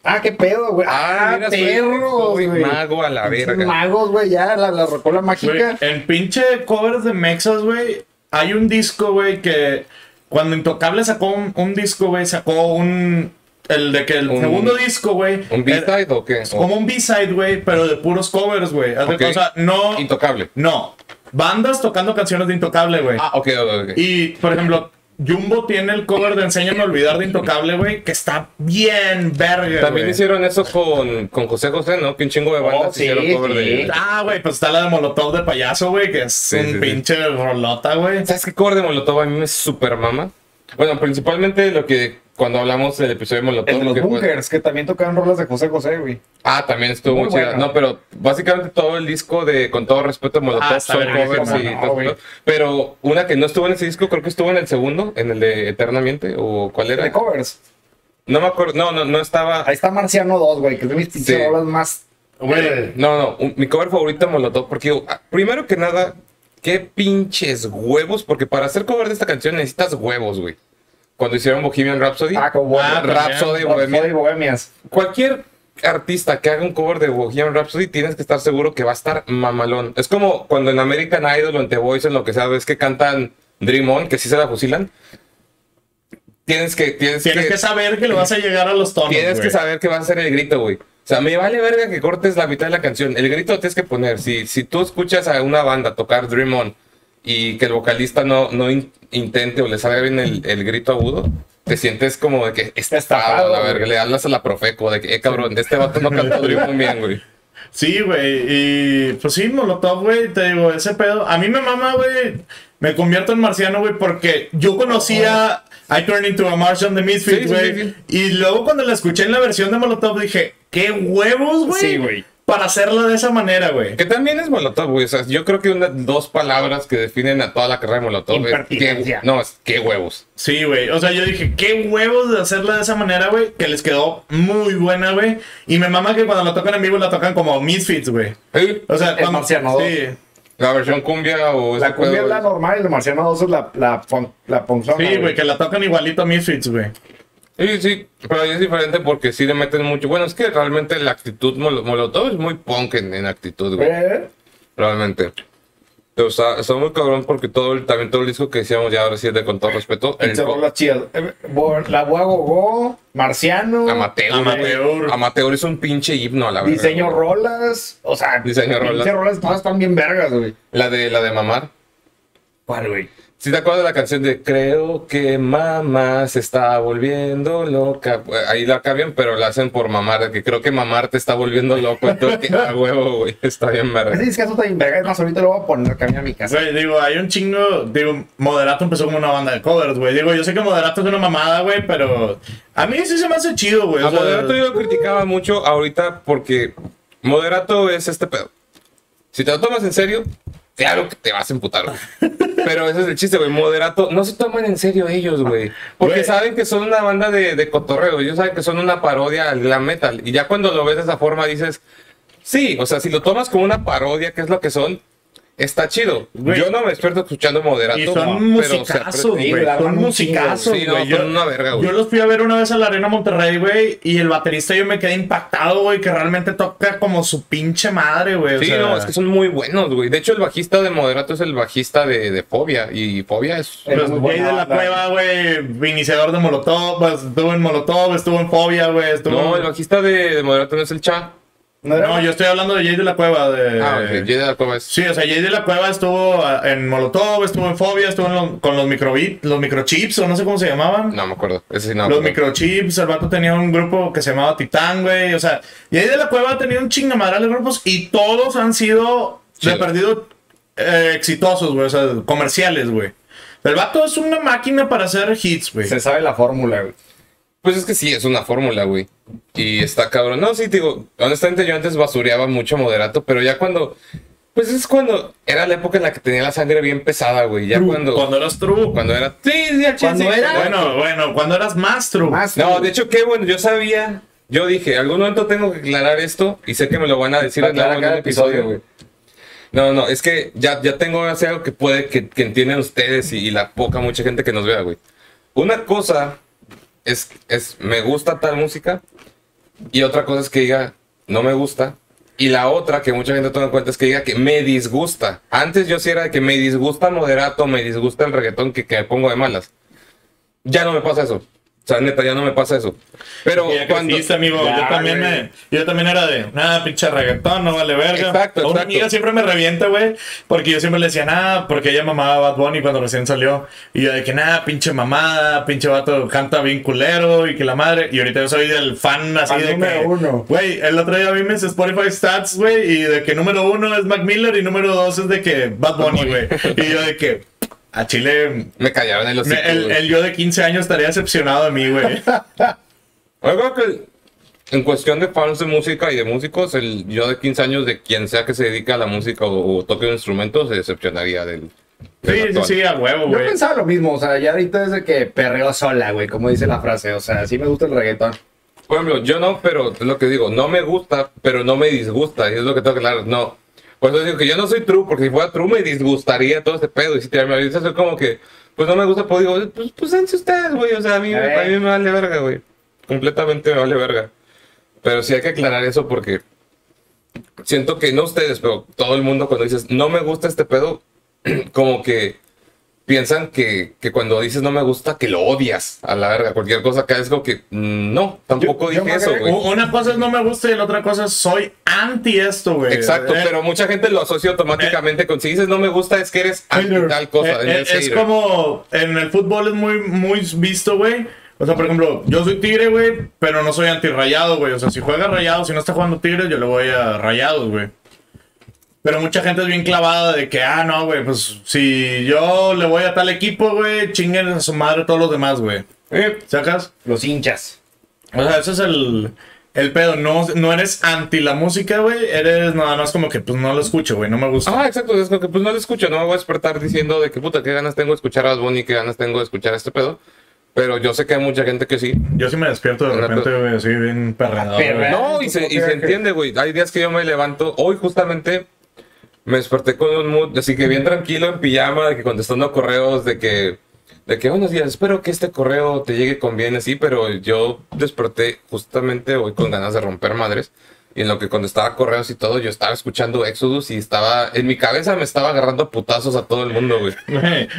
Ah, qué pedo, güey. Ah, perros, güey. Mago a la verga. Magos, güey, ya, la rocola mágica. Wey, en pinche covers de Mexas, güey, hay un disco, güey, que cuando Intocable sacó un disco, güey, sacó un... El de que el segundo disco, güey. ¿Un B-side o qué? Como un B-side, güey, pero de puros covers, güey. Okay. O sea, no... Intocable. No. Bandas tocando canciones de Intocable, güey. Ah, ok, ok. Y, por ejemplo... Jumbo tiene el cover de Enséñame a Olvidar de Intocable, güey, que está bien verga. También hicieron eso con José José, ¿no? Que un chingo de bandas hicieron cover de... Ah, güey, pues está la de Molotov de payaso, güey, que es pinche rolota, güey. ¿Sabes qué cover de Molotov a mí me super mama? Bueno, principalmente lo que cuando hablamos del episodio de Molotov... El de los Bunkers, que también tocaban rolas de José José, güey. Ah, también estuvo muy chida. No, pero básicamente todo el disco de Con Todo Respeto de Molotov son covers y todo. Pero una que no estuvo en ese disco, creo que estuvo en el segundo, en el de Eternamente, o ¿cuál era? ¿De covers? No me acuerdo, no estaba... Ahí está Marciano 2, güey, que es de mis rolas más... Güey, mi cover favorito de Molotov, porque yo, primero que nada... Qué pinches huevos, porque para hacer cover de esta canción necesitas huevos, güey. Cuando hicieron Bohemian Rhapsody. Rhapsody y Bohemians. Cualquier artista que haga un cover de Bohemian Rhapsody tienes que estar seguro que va a estar mamalón. Es como cuando en American Idol o en The Voice, en lo que sea, ves que cantan Dream On, que sí se la fusilan. Tienes que saber que lo vas a llegar a los tonos, Tienes que saber que vas a hacer el grito, güey. O sea, me vale verga que cortes la mitad de la canción. El grito lo tienes que poner. Si tú escuchas a una banda tocar Dream On y que el vocalista no intente o le salga bien el grito agudo, te sientes como de que está estafado, la verga. Le hablas a la Profeco de que, cabrón, de este vato no canta Dream On bien, güey. Sí, güey. Y pues sí, Molotov, güey. Te digo, ese pedo. A mí me mama, güey. Me convierto en marciano, güey, porque yo conocía I Turned Into a Martian de Misfits, güey. Sí. Y luego cuando la escuché en la versión de Molotov dije... ¡Qué huevos, güey! Sí, güey. Para hacerlo de esa manera, güey. Que también es Molotov, güey. O sea, yo creo que dos palabras que definen a toda la carrera de Molotov. Es ¡qué huevos! Sí, güey. O sea, yo dije, ¡qué huevos de hacerlo de esa manera, güey! Que les quedó muy buena, güey. Y me mama que cuando la tocan en vivo la tocan como Misfits, güey. ¿Sí? O sea, cuando... Marciano 2. Sí. La versión cumbia o... La cumbia es la normal y el Marciano 2 es la ponzona. Sí, güey, que la tocan igualito a Misfits, güey. Sí, pero es diferente porque sí le meten mucho. Bueno, es que realmente la actitud Molotov es muy punk en actitud, güey. Realmente. O sea, son muy cabrón porque todo el disco que decíamos ya ahora sí es de Con Todo Respeto. La Guagogó, Marciano. Amateur. Amateur es un pinche himno, la verdad. Diseño rolas. O sea, pinche rolas todas están bien vergas, güey. La de mamar. ¿Cuál, güey? ¿Sí te acuerdas de la canción de Creo que mamá se está volviendo loca? Ahí la cambian, pero la hacen por mamar, que creo que mamar te está volviendo loco. Entonces, a huevo, güey, está bien verga. Ese disco está bien verga, es más, ahorita lo voy a poner camino a mi casa. Güey, digo, hay un chingo, digo, Moderato empezó como una banda de covers, güey. Digo, yo sé que Moderato es una mamada, güey, pero a mí sí se me hace chido, güey. A Moderato yo lo criticaba mucho ahorita porque Moderato es este pedo. Si te lo tomas en serio, claro que te vas a emputar, güey. Pero ese es el chiste, güey. Moderato. No se toman en serio ellos, güey. Porque saben que son una banda de cotorreo. Ellos saben que son una parodia al glam metal. Y ya cuando lo ves de esa forma dices... Sí, o sea, si lo tomas como una parodia, que es lo que son... Está chido. Güey. Yo no me despierto escuchando moderato. Y son musicazos, güey. Son musicazos, güey. Sí, no, yo, una verga, güey. Yo los fui a ver una vez a la Arena Monterrey, güey. Y el baterista yo me quedé impactado, güey. Que realmente toca como su pinche madre, güey. Sí, o sea, no, es que son muy buenos, güey. De hecho, el bajista de moderato es el bajista de Fobia. Y Fobia es... Los güey de la cueva, güey. Iniciador de Molotov. Estuvo en Molotov, estuvo en Fobia, güey. No, el bajista de moderato no es el Cha. No, yo estoy hablando de Jay de la Cueva. Jay de la Cueva es... Sí, o sea, Jay de la Cueva estuvo en Molotov, estuvo en Fobia, estuvo en con los microchips, o no sé cómo se llamaban. No me acuerdo. Ese sí no me acuerdo. Los microchips, el vato tenía un grupo que se llamaba Titán, güey. O sea, Jay de la Cueva ha tenido un chingamadral de grupos y todos han sido, de perdido, exitosos, güey. O sea, comerciales, güey. El vato es una máquina para hacer hits, güey. Se sabe la fórmula, güey. Pues es que sí, es una fórmula, güey. Y está cabrón. No, sí, digo, honestamente yo antes basureaba mucho moderato, pero ya cuando... Pues es cuando... Era la época en la que tenía la sangre bien pesada, güey. Ya cuando... Cuando eras true. Cuando era... Sí, cuando era... Bueno, cuando eras más true. No, de hecho, qué bueno, yo sabía... Yo dije, algún momento tengo que aclarar esto y sé que me lo van a decir en cada episodio, güey. No, es que ya tengo algo que puede que entiendan ustedes y la mucha gente que nos vea, güey. Una cosa... me gusta tal música, y otra cosa es que diga, no me gusta. Y la otra que mucha gente toma en cuenta es que diga que me disgusta. Antes yo sí era de que me disgusta moderato, me disgusta el reggaetón, que me pongo de malas. Ya no me pasa eso. O sea, neta, ya no me pasa eso. Pero ya cuando... Creciste, amigo. Ya, yo también era de, nada, pinche reggaetón, no vale verga. Exacto. Una amiga siempre me revienta, güey, porque yo siempre le decía, nada, porque ella mamaba Bad Bunny cuando recién salió. Y yo de que, nada, pinche mamada, pinche vato canta bien culero y que la madre... Y ahorita yo soy del fan así de número uno. Güey, el otro día vi mis Spotify Stats, güey, y de que número uno es Mac Miller y número dos es de que Bad Bunny, güey. Y yo de que... A Chile... Me callaban en los... El yo de 15 años estaría decepcionado de mí, güey. Yo creo que en cuestión de fans de música y de músicos, el yo de 15 años de quien sea que se dedica a la música o toque un instrumento se decepcionaría del... Sí, a huevo, güey. Yo pensaba lo mismo, o sea, ya ahorita desde que perreo sola, güey, como dice la frase, o sea, sí me gusta el reggaetón. Por ejemplo, yo no, pero es lo que digo, no me gusta, pero no me disgusta, y es lo que tengo que aclarar, no... Por eso digo que yo no soy true, porque si fuera true me disgustaría todo este pedo. Y si tirarme a veces soy como que, pues no me gusta, pues digo, pues dense ustedes, güey. O sea, a mí me vale verga, güey. Completamente me vale verga. Pero sí hay que aclarar eso porque siento que no ustedes, pero todo el mundo cuando dices, no me gusta este pedo, como que piensan que cuando dices no me gusta, que lo odias a la verga. Cualquier cosa acá es como que, no, tampoco yo dije eso, güey. Una cosa es no me gusta y la otra cosa es soy anti esto, güey. Exacto, pero mucha gente lo asocia automáticamente con si dices no me gusta es que eres anti tal cosa. Es como en el fútbol es muy visto, güey. O sea, por ejemplo, yo soy Tigre, güey, pero no soy anti Rayado, güey. O sea, si juega Rayado, si no está jugando Tigre, yo le voy a Rayados, güey. Pero mucha gente es bien clavada de que, no, güey, pues si yo le voy a tal equipo, güey, chinguen a su madre todos los demás, güey. ¿Sacas? Los hinchas. O sea, ese es el pedo. No eres anti la música, güey. Eres nada más como que, pues no lo escucho, güey, no me gusta. Exacto. Es como que, pues no lo escucho. No me voy a despertar diciendo de que, puta, qué ganas tengo de escuchar a Bad Bunny, qué ganas tengo de escuchar a este pedo. Pero yo sé que hay mucha gente que sí. Yo sí me despierto de repente, güey, así bien perrado. No, y se entiende, güey. Hay días que yo me levanto. Hoy justamente... Me desperté con un mood, así que bien tranquilo, en pijama, de que contestando correos, de que buenos días, espero que este correo te llegue con bien, así, pero yo desperté justamente hoy con ganas de romper madres, y en lo que contestaba correos y todo, yo estaba escuchando Exodus y estaba, en mi cabeza me estaba agarrando putazos a todo el mundo, güey.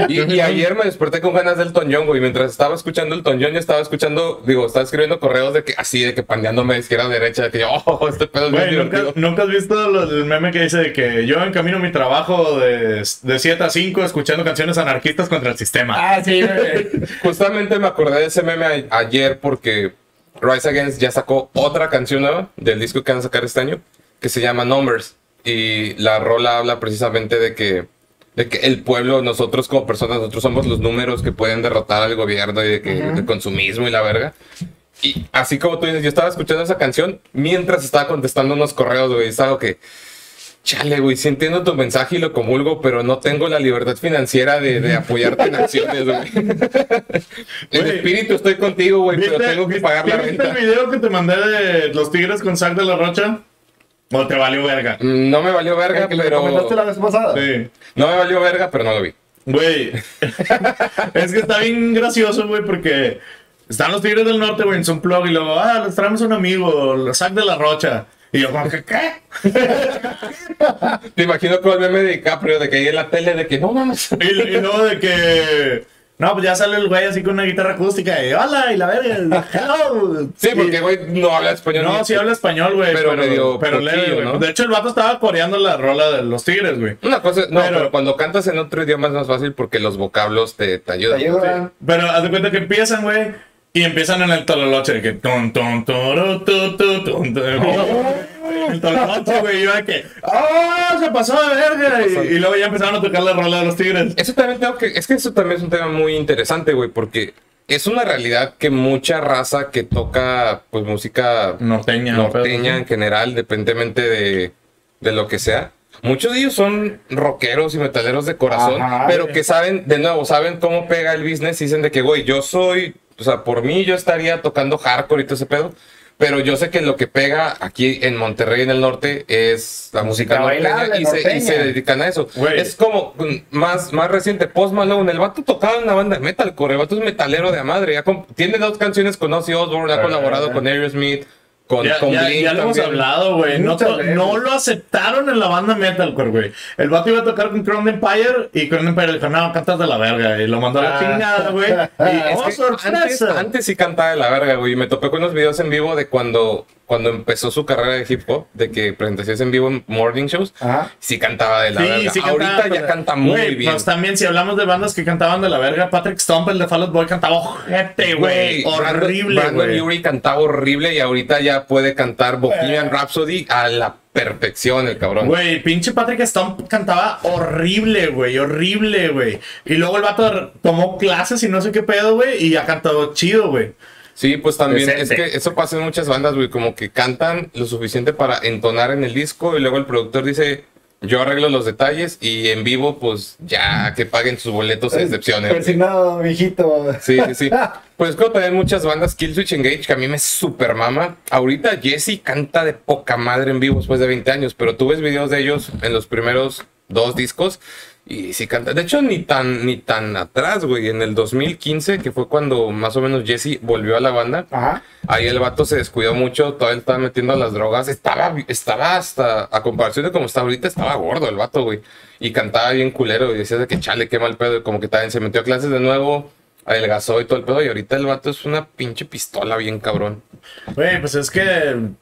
Y ayer me desperté con ganas del Elton John, güey, mientras estaba escuchando el Elton John, yo estaba escuchando, estaba escribiendo correos de que, así, de que pandeándome de izquierda a derecha, de que yo, este pedo es bien divertido. ¿Nunca has visto el meme que dice de que yo encamino mi trabajo de 7 a 5 escuchando canciones anarquistas contra el sistema? Sí, güey. Justamente me acordé de ese meme ayer porque... Rise Against ya sacó otra canción nueva del disco que van a sacar este año que se llama Numbers y la rola habla precisamente de que el pueblo, nosotros como personas, nosotros somos los números que pueden derrotar al gobierno y de consumismo y la verga. Y así como tú dices, yo estaba escuchando esa canción mientras estaba contestando unos correos, güey, es algo que... chale, güey, sí entiendo tu mensaje y lo comulgo, pero no tengo la libertad financiera de apoyarte en acciones, güey. En espíritu estoy contigo, güey, pero tengo que pagar la renta. ¿Viste el video que te mandé de los Tigres con Zac de la Rocha? ¿O te valió verga? No me valió verga, pero... ¿Te lo comentaste la vez pasada? Sí. No me valió verga, pero no lo vi. Güey, es que está bien gracioso, güey, porque están los Tigres del Norte, güey, en su blog y luego, ah, les traemos un amigo, Zac de la Rocha. Y yo como que, ¿qué? Te imagino que el meme de DiCaprio, de que ahí en la tele, de que no mames. Y luego de que, no, pues ya sale el güey así con una guitarra acústica y hola, y la verga, hello. Sí, porque güey no habla español. No, sí habla español, güey, pero leve, güey, ¿no? De hecho, el vato estaba coreando la rola de los Tigres, güey. Una cosa, no, pero cuando cantas en otro idioma es más fácil porque los vocablos te ayudan. Sí. Pero haz de cuenta que empiezan, güey. Y empiezan en el tololoche, que ton, ton, toro, tu, tu, ton, el tololoche, güey, iba que, ¡oh, se pasó de verga! Y luego ya empezaron a tocar la rola de los Tigres. Eso también tengo que, es que eso también es un tema muy interesante, güey, porque es una realidad que mucha raza que toca, pues, música norteña en general, dependientemente de lo que sea. Muchos de ellos son rockeros y metaleros de corazón, pero que saben, de nuevo, saben cómo pega el business y dicen de que, güey, yo soy... O sea, por mí yo estaría tocando hardcore y todo ese pedo. Pero yo sé que lo que pega aquí en Monterrey, en el norte, es la música norteña. Y se dedican a eso. Wey. Es como más reciente, Post Malone. El vato tocaba en una banda de metalcore. El vato es metalero de madre. Ya tiene dos canciones con Ozzy Osbourne. Ha colaborado con Aerosmith. Ya lo hemos hablado, güey. No lo aceptaron en la banda metalcore, güey. El vato iba a tocar con Crown Empire y Crown Empire dijo, no, cantas de la verga. Y lo mandó a la chingada, güey. ¡Oh, sorpresa! Antes sí cantaba de la verga, güey. Me topé con unos videos en vivo de cuando empezó su carrera de hip hop, de que presentaciones en vivo en morning shows. Ajá. Sí cantaba de la verga. Sí ahorita cantaba, ya canta muy bien. Pues también, si hablamos de bandas que cantaban de la verga, Patrick Stump, el de Fall Out Boy, cantaba ojete, güey. Horrible, güey. Brandon Urie cantaba horrible y ahorita ya puede cantar Bohemian Rhapsody a la perfección, el cabrón. Güey, pinche Patrick Stump cantaba horrible, güey, horrible, güey. Y luego el vato tomó clases y no sé qué pedo, güey, y ha cantado chido, güey. Sí, pues también, es que eso pasa en muchas bandas, güey, como que cantan lo suficiente para entonar en el disco y luego el productor dice, yo arreglo los detalles y en vivo, pues, ya que paguen sus boletos a excepciones. Persignado, viejito. Sí. Pues creo que también muchas bandas, Killswitch Engage, que a mí me super mama. Ahorita Jesse canta de poca madre en vivo después de 20 años, pero tú ves videos de ellos en los primeros 2 discos y sí canta. De hecho, ni tan atrás, güey. En el 2015, que fue cuando más o menos Jesse volvió a la banda. Ajá. Ahí el vato se descuidó mucho. Todavía estaba metiendo a las drogas. Estaba hasta, a comparación de como está ahorita, estaba gordo el vato, güey. Y cantaba bien culero. Y decía de que chale, qué mal pedo. Y como que también se metió a clases de nuevo. Adelgazó y todo el pedo. Y ahorita el vato es una pinche pistola bien cabrón. Güey, pues es que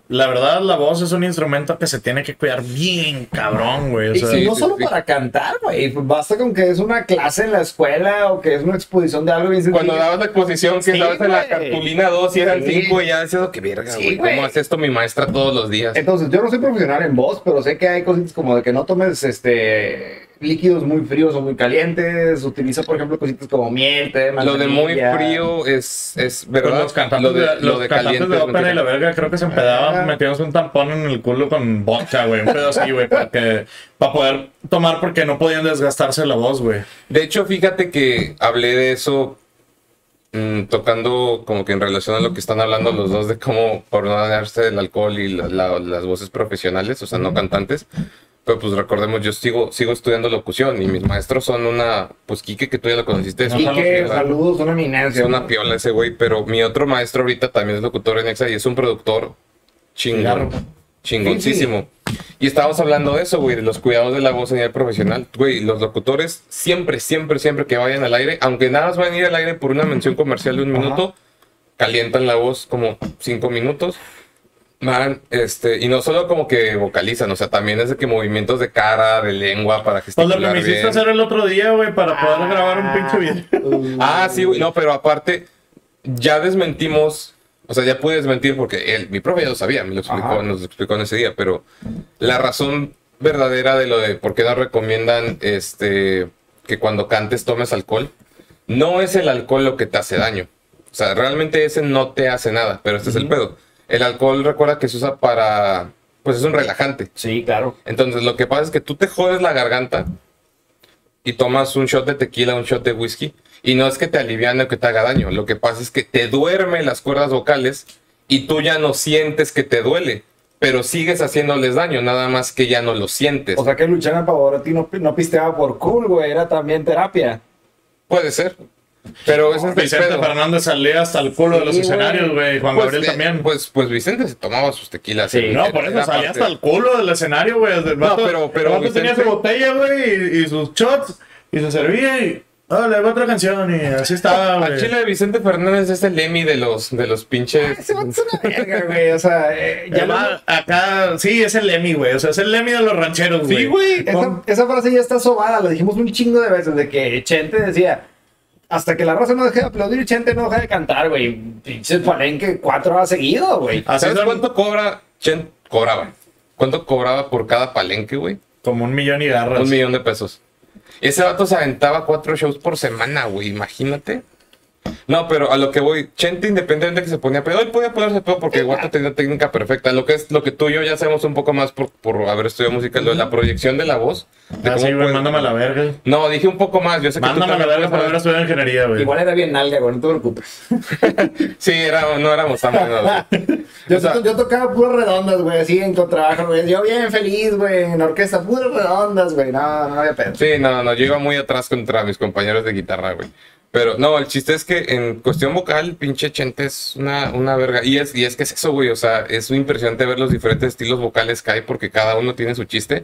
la verdad la voz es un instrumento que se tiene que cuidar bien cabrón, güey. O sea, y si no solo para cantar, güey. Basta con que es una clase en la escuela o que es una exposición de algo bien sencillo. Cuando dabas la exposición, que dabas en la cartulina 2 y era el 5 y ya decías, qué verga, güey. ¿Cómo hace esto mi maestra todos los días? Entonces, yo no soy profesional en voz, pero sé que hay cositas como de que no tomes líquidos muy fríos o muy calientes. Utiliza, por ejemplo, cositas como miel, lo de muy frío es verdad. Pues los cantantes de caliente de ópera y la verga, creo que se empedaban metiéndose un tampón en el culo con bocha, güey. Un pedo así, güey, para poder tomar porque no podían desgastarse la voz, güey. De hecho, fíjate que hablé de eso tocando como que en relación a lo que están hablando los dos de cómo por no darse el alcohol y las voces profesionales, o sea, no cantantes. Pero pues recordemos, yo sigo estudiando locución y mis maestros son una... Pues Quique, que tú ya lo conociste. Quique, saludos, una eminencia. Es una piola ese güey, pero mi otro maestro ahorita también es locutor en EXA y es un productor chingón. Chingoncísimo. Sí. Y estábamos hablando de eso, güey, de los cuidados de la voz a nivel profesional. Güey, los locutores siempre que vayan al aire, aunque nada más van a ir al aire por una mención comercial de 1 minuto, calientan la voz como 5 minutos. Man, y no solo como que vocalizan, o sea, también es de que movimientos de cara, de lengua, para gesticular bien. Pues lo que me hiciste hacer el otro día, güey, para poder grabar un pinche video. Sí, güey, no, pero aparte, ya desmentimos, o sea, ya pude desmentir porque mi profe ya lo sabía, nos lo explicó en ese día, pero la razón verdadera de lo de por qué nos recomiendan que cuando cantes tomes alcohol, no es el alcohol lo que te hace daño. O sea, realmente ese no te hace nada, pero este es el pedo. El alcohol, recuerda que se usa para pues es un relajante. Sí, claro. Entonces lo que pasa es que tú te jodes la garganta y tomas un shot de tequila, un shot de whisky, y no es que te aliviane o que te haga daño. Lo que pasa es que te duerme las cuerdas vocales y tú ya no sientes que te duele, pero sigues haciéndoles daño, nada más que ya no lo sientes. O sea que Luciana Pavarotti no pisteaba por cool, güey, era también terapia. Puede ser. Pero ese es Vicente pedo. Fernández salía hasta el culo, sí, de los escenarios, güey. Juan Gabriel también. Pues Vicente se tomaba sus tequilas. Sí, no, por eso salía hasta el culo del escenario, güey. No, pero el vato tenía su botella, güey, y sus shots, y se servía y... Oh, le va otra canción y así estaba, güey. Al chile de Vicente Fernández es el Lemmy de los pinches. Se va a hacer una verga, güey. O sea, acá sí es el Lemmy, güey. O sea, es el Lemmy de los rancheros, güey. Sí, güey. Esa frase ya está sobada. Lo dijimos un chingo de veces. De que Chente decía: hasta que la raza no deje de aplaudir, Chente no deja de cantar, güey. Pinches palenque 4 horas seguido, güey. ¿Sabes cuánto cobra Chente? Cobraba. ¿Cuánto cobraba por cada palenque, güey? Como $1,000,000 y garras. $1,000,000 de pesos. Ese vato se aventaba 4 shows por semana, güey, imagínate. No, pero a lo que voy, Chente, independiente de que se ponía pedo, él podía ponerse pedo porque Guato tenía técnica perfecta. Lo que tú y yo ya sabemos un poco más por haber estudiado música, lo de la proyección de la voz. De sí, güey, mándame a la verga. No, dije un poco más, yo sé que mándame a la verga para haber estudiado ingeniería, güey. Igual era bien nalga, güey, no te preocupes. Sí, no éramos tan buenos. Yo tocaba puras redondas, güey, así en contrabajo, güey. Yo bien feliz, güey, en orquesta, puras redondas, güey. No había pedo. Sí, no, yo iba muy atrás contra mis compañeros de guitarra, güey. Pero no, el chiste es que en cuestión vocal, pinche Chente es una verga. Y es que es eso, güey. O sea, es impresionante ver los diferentes estilos vocales que hay porque cada uno tiene su chiste.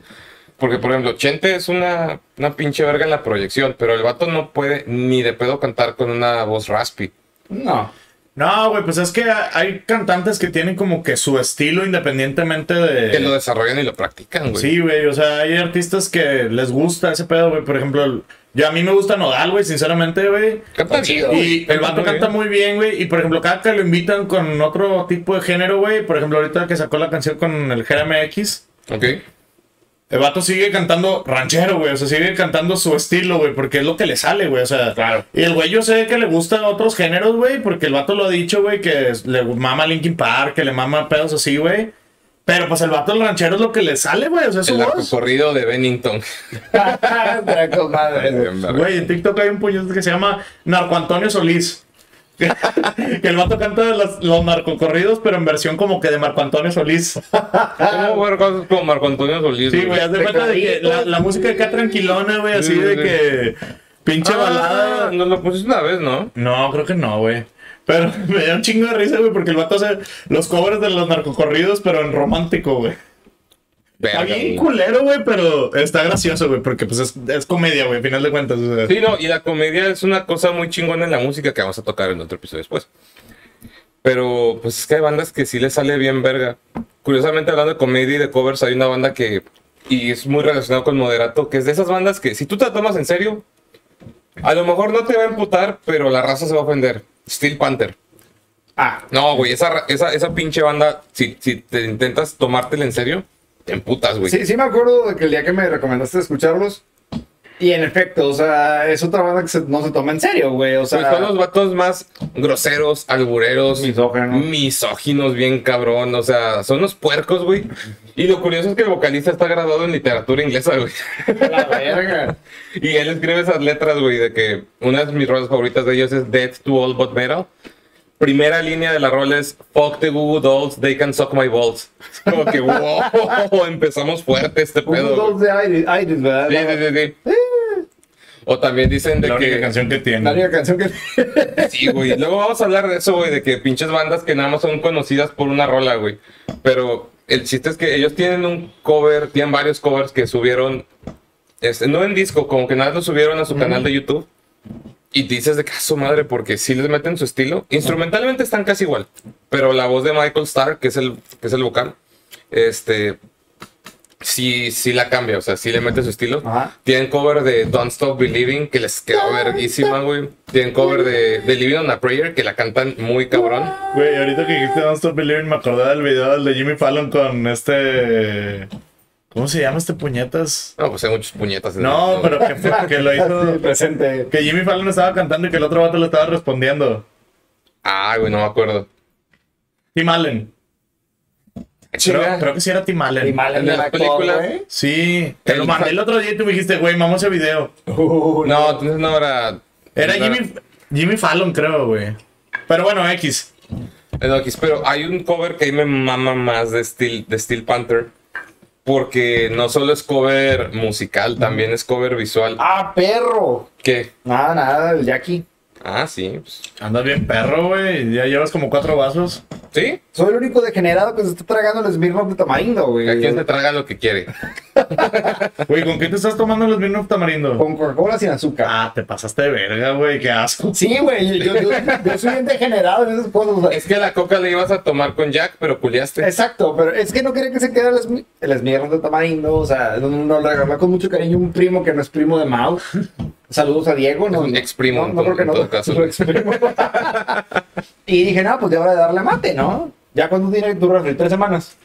Porque, por ejemplo, Chente es una pinche verga en la proyección, pero el vato no puede ni de pedo cantar con una voz raspy. No, güey, pues es que hay cantantes que tienen como que su estilo independientemente de... Que lo desarrollan y lo practican, güey. Sí, güey, o sea, hay artistas que les gusta ese pedo, güey. Por ejemplo, a mí me gusta Nodal, güey, sinceramente, güey. Canta chido. Y el vato canta muy bien, güey. Y, por ejemplo, cada que lo invitan con otro tipo de género, güey. Por ejemplo, ahorita que sacó la canción con el GMX. Ok. El vato sigue cantando ranchero, güey. O sea, sigue cantando su estilo, güey. Porque es lo que le sale, güey. O sea, claro. Y el güey yo sé que le gustan otros géneros, güey. Porque el vato lo ha dicho, güey, que le mama Linkin Park, que le mama pedos así, güey. Pero pues el vato del ranchero es lo que le sale, güey. O sea, su voz. El recorrido de Bennington. Güey, en TikTok hay un puñetazo que se llama Narco Antonio Solís. Que el vato canta los narcocorridos, pero en versión como que de Marco Antonio Solís. ¿Cómo ver cosas como Marco Antonio Solís? Sí, güey, haz de cuenta de que la música acá tranquilona, güey, así de que pinche balada. Nos lo pusiste una vez, ¿no? No, creo que no, güey. Pero me da un chingo de risa, güey, porque el vato hace los covers de los narcocorridos, pero en romántico, güey. Está bien culero, güey, pero está gracioso, güey, porque pues es comedia, güey, al final de cuentas. O sea. Sí, no, y la comedia es una cosa muy chingona en la música que vamos a tocar en otro episodio después. Pero pues es que hay bandas que sí les sale bien verga. Curiosamente, hablando de comedia y de covers, hay una banda que... Y es muy relacionado con Moderato, que es de esas bandas que si tú te tomas en serio, a lo mejor no te va a emputar, pero la raza se va a ofender. Steel Panther. Ah, no, güey, esa pinche banda, si te intentas tomártela en serio, te emputas, güey. Sí, me acuerdo de que el día que me recomendaste escucharlos, y en efecto, o sea, es otra banda que no se toma en serio, güey, o sea... Pues son los vatos más groseros, albureros, misóginos bien cabrón, o sea, son los puercos, güey. Y lo curioso es que el vocalista está graduado en literatura inglesa, güey. La verga. Y él escribe esas letras, güey, de que una de mis rolas favoritas de ellos es Death to All But Metal. Primera línea de la rola es Fuck the Goo Goo Dolls, they can suck my balls. Es como que wow, empezamos fuerte este pedo. Goo Goo Dolls de Iris, ¿verdad? Sí. O también dicen de que... La única canción que tiene. Sí, güey. Luego vamos a hablar de eso, güey, de que pinches bandas que nada más son conocidas por una rola, güey. Pero el chiste es que ellos tienen un cover, tienen varios covers que subieron, no en disco, como que nada lo subieron a su canal de YouTube. Y dices de que a su madre, porque sí les meten su estilo. Instrumentalmente están casi igual, pero la voz de Michael Starr, que es el vocal, sí la cambia, o sea, sí le mete su estilo. Ajá. Tienen cover de Don't Stop Believing, que les quedó verguísima, güey. Tienen cover de Living on a Prayer, que la cantan muy cabrón. Güey, ahorita que dijiste Don't Stop Believing, me acordé del video de Jimmy Fallon con este... ¿Cómo se llama este puñetas? No, pues hay muchos puñetas. No, pero que fue porque lo hizo... sí, presente. Que Jimmy Fallon estaba cantando y que el otro vato le estaba respondiendo. Ay, güey, no me acuerdo. Tim Allen. Sí, creo que sí era Tim Allen. Tim Allen de la película. Sí. Te lo mandé el otro día y tú me dijiste, güey, mamá, ese video. No, entonces no era... Era Jimmy Fallon, creo, güey. Pero bueno, X. No, X, pero hay un cover que a mí me mama más de Steel Panther. Porque no solo es cover musical, también es cover visual. ¡Ah, perro! ¿Qué? Nada, el Jackie. Ah, sí. Pues. Andas bien perro, güey. Ya llevas como 4 vasos. ¿Sí? Soy el único degenerado que se está tragando el Smirnoff de tamarindo, güey. ¿A quién se traga lo que quiere? Güey, ¿con qué te estás tomando el Smirnoff tamarindo? Con Coca-Cola sin azúcar. Ah, te pasaste de verga, güey. Qué asco. Sí, güey. Yo soy bien degenerado en esas cosas. O sea, es que la coca la ibas a tomar con Jack, pero culiaste. Exacto, pero es que no quería que se quedara el Smirnoff de tamarindo. O sea, no le agarré con mucho cariño un primo que no es primo de Mau. Saludos a Diego, no, ex primo, no creo que no, lo ex primo. Y dije, no, pues de ahora de darle mate, ¿no? ¿Ya cuánto tiene tu refri? 3 semanas.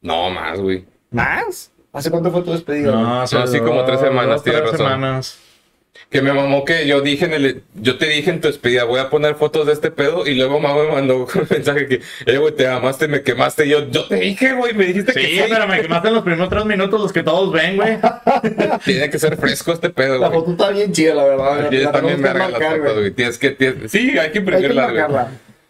No, más, güey. ¿Más? ¿Hace cuánto fue tu despedida? No, así como 3 semanas, tienes razón. 3 semanas. Que me mamó que yo dije yo te dije en tu despedida, voy a poner fotos de este pedo, y luego mamá me mandó un mensaje que, güey, te amaste, me quemaste, y yo te dije, güey, me dijiste que sí. Pero me quemaste en los primeros 3 minutos, los que todos ven, güey. Tiene que ser fresco este pedo, güey. La foto está bien chida, la verdad. Tienes también verga las fotos, güey. Sí, hay que imprimirlas, güey.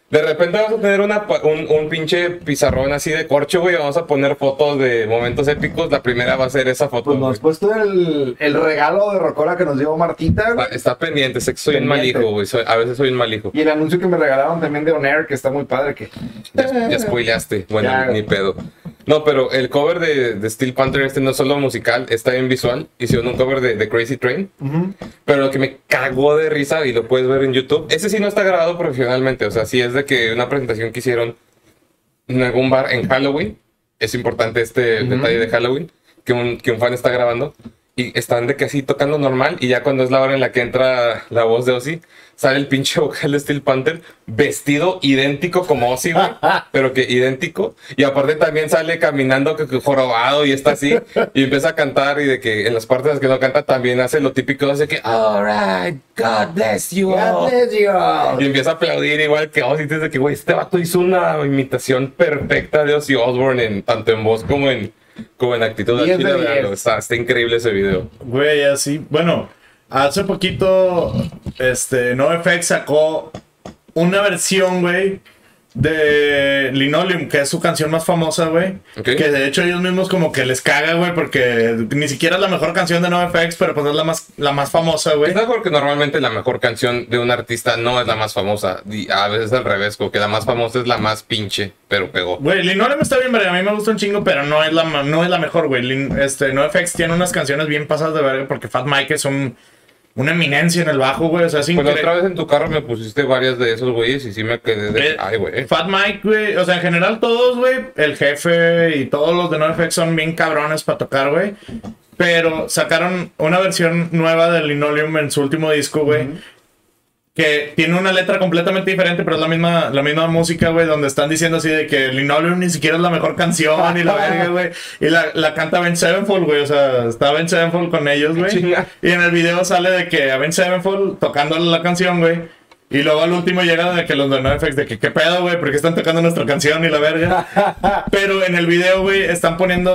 De repente vamos a tener un pinche pizarrón así de corcho, güey. Vamos a poner fotos de momentos épicos. La primera va a ser esa foto. Pues nos has puesto el regalo de Rocola que nos dio Martita. Está pendiente, sé que soy un mal hijo, güey. A veces soy un mal hijo. Y el anuncio que me regalaron también de On Air, que está muy padre. Que ya spoileaste. Bueno, ya, ni pedo. No, pero el cover de Steel Panther no es solo musical, está bien visual. Hicieron un cover de Crazy Train. Pero lo que me cagó de risa, y lo puedes ver en YouTube, ese sí no está grabado profesionalmente. O sea, sí es de que una presentación que hicieron en algún bar en Halloween. Es importante este detalle de Halloween, que un fan está grabando. Y están de que así tocando normal, y ya cuando es la hora en la que entra la voz de Ozzy, sale el pinche vocal de Steel Panther vestido idéntico como Ozzy, güey, pero que idéntico. Y aparte también sale caminando que jorobado y está así, y empieza a cantar, y de que en las partes en las que no canta también hace lo típico, hace que alright, God bless you all. God bless you all. Y empieza a aplaudir igual que Ozzy, desde que, güey, este vato hizo una imitación perfecta de Ozzy Osbourne, tanto en voz como en actitud de Chile. Está increíble ese video. Güey, así. Bueno, hace poquito NoFX sacó una versión, güey, de Linoleum, que es su canción más famosa, güey. Okay. Que de hecho ellos mismos como que les caga, güey, porque ni siquiera es la mejor canción de NoFX, pero pues es la más famosa, güey. Es algo que normalmente la mejor canción de un artista no es la más famosa. Y a veces al revés, como que la más famosa es la más pinche, pero pegó. Güey, Linoleum está bien, verga, a mí me gusta un chingo, pero no es la mejor, güey. NoFX tiene unas canciones bien pasadas de verga, porque Fat Mike es una eminencia en el bajo, güey, o sea, sin... Pues otra vez en tu carro me pusiste varias de esos güeyes y sí me quedé de... Ay, güey. Fat Mike, güey, o sea, en general todos, güey, el jefe y todos los de NoFX son bien cabrones para tocar, güey. Pero sacaron una versión nueva de Linoleum en su último disco, güey. Que tiene una letra completamente diferente, pero es la misma música, güey, donde están diciendo así de que Linoleum ni siquiera es la mejor canción y la verga, güey. Y la canta Avenged Sevenfold, güey, o sea, está Avenged Sevenfold con ellos, güey. Y en el video sale de que Avenged Sevenfold tocándole la canción, güey. Y luego al último llega de que los de NoFX de que qué pedo, güey, porque están tocando nuestra canción y la verga. Pero en el video, güey, están ponen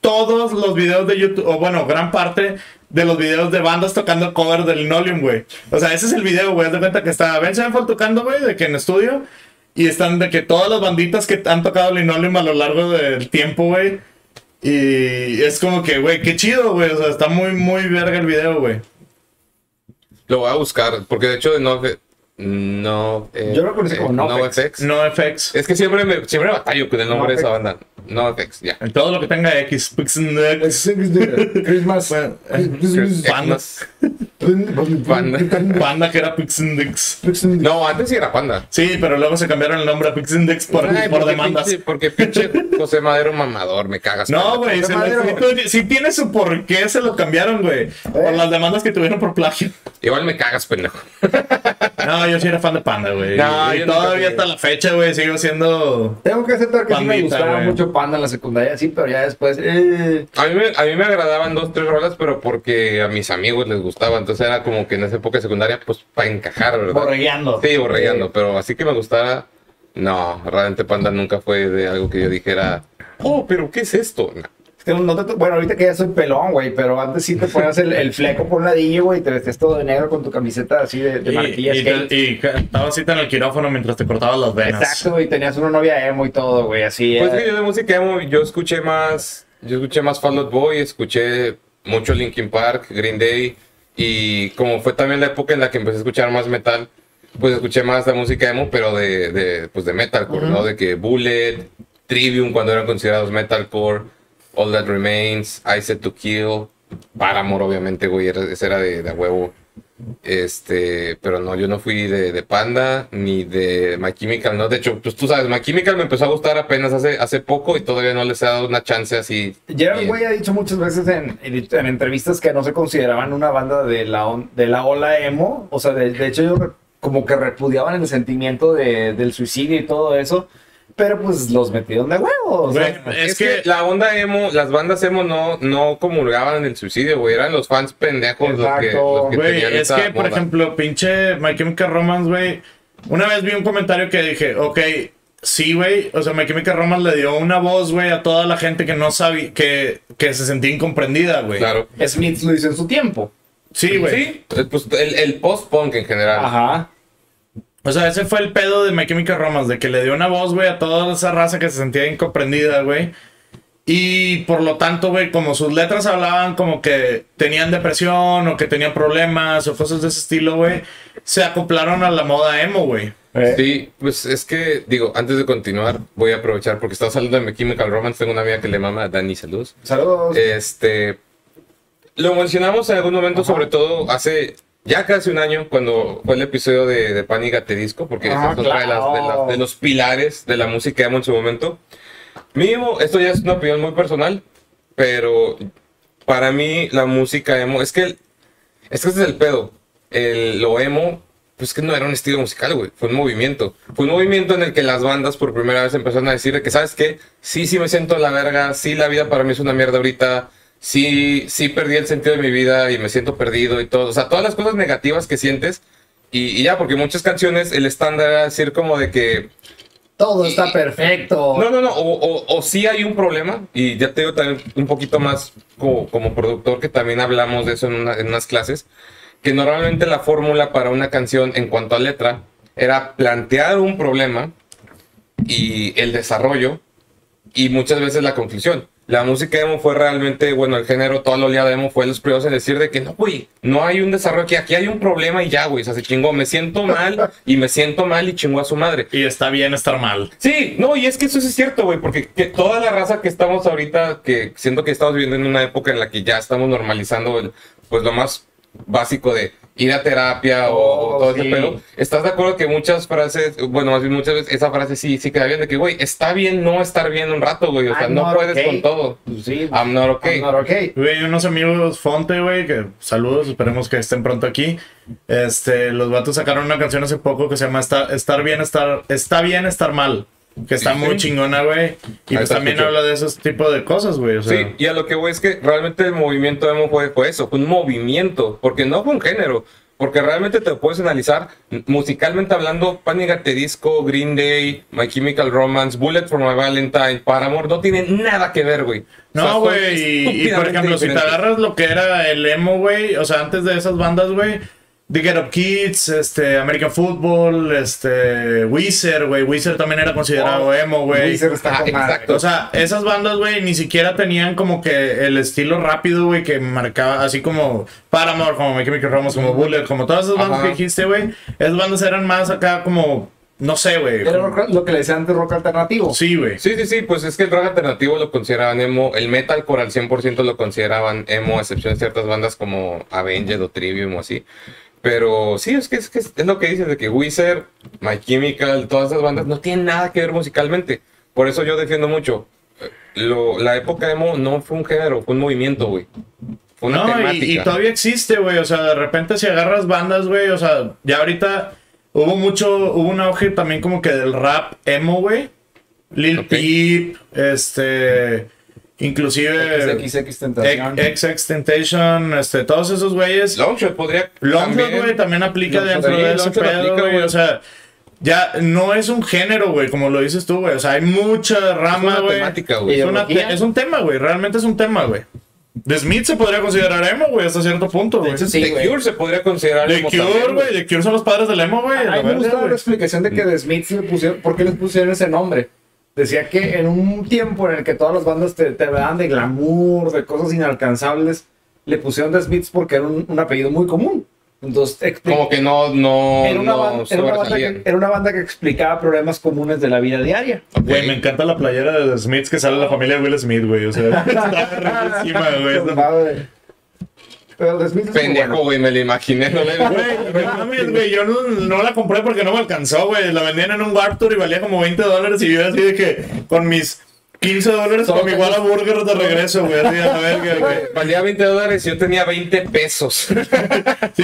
todos los videos de YouTube, o bueno, gran parte de los videos de bandas tocando cover del Linoleum, güey. O sea, ese es el video, güey. Haz de cuenta que está Ben Shenfold tocando, güey, de que en estudio. Y están de que todas las banditas que han tocado Linoleum a lo largo del tiempo, güey. Y es como que, güey, qué chido, güey. O sea, está muy, muy verga el video, güey. Lo voy a buscar, porque de hecho yo lo conocí como NoFX. NoFX. Es que siempre batallo con el nombre de esa banda. NoFX, ya. En todo lo que tenga X. Christmas. Pandas. Panda que era Pixindex. No, antes sí era Panda. Sí, pero luego se cambiaron el nombre a Pixindex por demandas. Porque pinche José Madero mamador, me cagas. No, güey. Sí tiene su por qué se lo cambiaron, güey. Por las demandas que tuvieron por plagio. Igual me cagas, pendejo. No, yo sí era fan de Panda, güey. No, y todavía hasta la fecha, güey, sigo siendo... Tengo que aceptar que pandita, sí me gustaba mucho Panda en la secundaria, sí, pero ya después... A mí me agradaban 2, 3 rolas, pero porque a mis amigos les gustaba. Entonces era como que en esa época de secundaria, pues, para encajar, ¿verdad? Borregueando. Sí, borregueando, pero así que me gustara... No, realmente Panda nunca fue de algo que yo dijera... oh, pero ¿qué es esto? Bueno, ahorita que ya soy pelón, güey, pero antes sí te ponías el fleco por un ladillo, güey, y te vestías todo de negro con tu camiseta así de martillas. Y estabas así en el quirófano mientras te cortabas las venas. Exacto, y tenías una novia emo y todo, güey, así. Pues que yo de música emo, yo escuché más Fall Out Boy, escuché mucho Linkin Park, Green Day, y como fue también la época en la que empecé a escuchar más metal, pues escuché más la música emo, pero de metalcore, ¿no? De que Bullet, Trivium, cuando eran considerados metalcore, All That Remains, I Said to Kill, Paramore, obviamente, güey, ese era de huevo. Pero no, yo no fui de Panda ni de My Chemical, ¿no? De hecho, pues tú sabes, My Chemical me empezó a gustar apenas hace poco y todavía no les he dado una chance así. Gerard Way ha dicho muchas veces en entrevistas que no se consideraban una banda de la ola emo. O sea, de hecho, ellos como que repudiaban el sentimiento del suicidio y todo eso. Pero pues los metieron de huevos. Bueno, es que la onda emo, las bandas emo no comulgaban en el suicidio, güey. Eran los fans pendejos. Exacto. Los que güey, tenían esa moda. Por ejemplo, pinche My Chemical Romance, güey. Una vez vi un comentario que dije, ok, sí, güey. O sea, My Chemical Romance le dio una voz, güey, a toda la gente que no sabía, que se sentía incomprendida, güey. Claro. Smith lo hizo en su tiempo. Sí, güey. Sí. Pues el post-punk en general. Ajá. O sea, ese fue el pedo de My Chemical Romance, de que le dio una voz, güey, a toda esa raza que se sentía incomprendida, güey. Y por lo tanto, güey, como sus letras hablaban como que tenían depresión o que tenían problemas o cosas de ese estilo, güey, se acoplaron a la moda emo, güey. Sí, pues es que, digo, antes de continuar, voy a aprovechar porque estaba saliendo de My Chemical Romance. Tengo una amiga que le mama a Dani, saludos. Saludos. Lo mencionamos en algún momento, sobre todo hace... Ya casi un año, cuando fue el episodio de Pan y Gaterisco, porque es otra de los pilares de la música emo en su momento. Mínimo, esto ya es una opinión muy personal, pero para mí la música emo... Es que ese es el pedo. Lo emo, pues que no era un estilo musical, güey. Fue un movimiento. Fue un movimiento en el que las bandas por primera vez empezaron a decir que, ¿sabes qué? Sí me siento a la verga, sí la vida para mí es una mierda ahorita... Sí perdí el sentido de mi vida y me siento perdido y todo. O sea, todas las cosas negativas que sientes. Y ya, porque muchas canciones, el estándar era decir como de que... Todo está perfecto. No. O sí hay un problema. Y ya te digo también un poquito más como productor, que también hablamos de eso en unas clases. Que normalmente la fórmula para una canción en cuanto a letra era plantear un problema y el desarrollo y muchas veces la conclusión. La música emo fue realmente, bueno, el género, toda la oleada emo fue los primeros en decir de que no, güey, no hay un desarrollo, aquí hay un problema y ya, güey, o sea, se chingó, me siento mal y chingó a su madre. Y está bien estar mal. Sí, no, y es que eso sí es cierto, güey, porque que toda la raza que estamos ahorita, que siento que estamos viviendo en una época en la que ya estamos normalizando pues lo más básico de ir a terapia o todo ese pedo. ¿Estás de acuerdo que muchas frases, bueno, más bien muchas veces esa frase sí queda bien de que, güey, está bien no estar bien un rato, güey? O sea, no puedes con todo. Sí, I'm not okay. Güey, unos amigos Fonte, güey, que saludos, esperemos que estén pronto aquí. Los vatos sacaron una canción hace poco que se llama Está bien estar mal. Que está muy chingona, güey. Y pues también habla de esos tipos de cosas, güey. O sea. Sí, y a lo que voy es que realmente el movimiento emo fue eso, fue un movimiento, porque no fue un género. Porque realmente te puedes analizar, musicalmente hablando, Panic! At the Disco, Green Day, My Chemical Romance, Bullet for My Valentine, Paramore, no tienen nada que ver, güey. No, güey, o sea, y por ejemplo, si te agarras lo que era el emo, güey, o sea, antes de esas bandas, güey, The Get Up Kids, American Football, Weezer, güey. Weezer también era considerado emo, güey. Weezer está con exacto. O sea, esas bandas, güey, ni siquiera tenían como que el estilo rápido, güey, que marcaba, así como Paramore, como My Chemical Romance, como Bullet, como todas esas bandas que dijiste, güey. Esas bandas eran más acá como, no sé, güey. Era lo que le decían de rock alternativo. Sí, güey. Sí, pues es que el rock alternativo lo consideraban emo, el metalcore al 100% lo consideraban emo, a excepción de ciertas bandas como Avenged o Trivium o así. Pero sí, es que es lo que dices, de que Weezer, My Chemical, todas esas bandas no tienen nada que ver musicalmente. Por eso yo defiendo mucho. La época emo no fue un género, fue un movimiento, güey. Fue una temática. Y todavía existe, güey. O sea, de repente si agarras bandas, güey, o sea, ya ahorita hubo un auge también como que del rap emo, güey. Lil Peep, inclusive XXXTentacion, todos esos güeyes. Longshot podría. Longshot, güey, también aplica dentro de ese pedo, güey. O sea, Ya no es un género, güey, como lo dices tú, güey. O sea, hay mucha rama, güey. Es una temática, güey. Es un tema, güey. Realmente es un tema, güey. The Smith se podría considerar emo, güey, hasta cierto punto, güey. Sí, The Cure se podría considerar emo. The Cure, güey. The Cure son los padres del emo, güey. A mí me gusta la explicación de que The Smith se pusieron... ¿Por qué les pusieron ese nombre? Decía que en un tiempo en el que todas las bandas te daban de glamour, de cosas inalcanzables, le pusieron The Smiths porque era un apellido muy común. Entonces, como que no era una banda que explicaba problemas comunes de la vida diaria. Güey, okay. Me encanta la playera de los Smiths que sale la familia de Will Smith, güey. O sea, está encima, güey. Pero los Smiths pendejo, güey, bueno. Me la imaginé. No la güey, güey, yo no la compré porque no me alcanzó, güey. La vendían en un Warped Tour y valía como $20 y yo así de que con mis... $15 con mi Whataburger de regreso, güey. Valía $20 y yo tenía 20 pesos. Sí,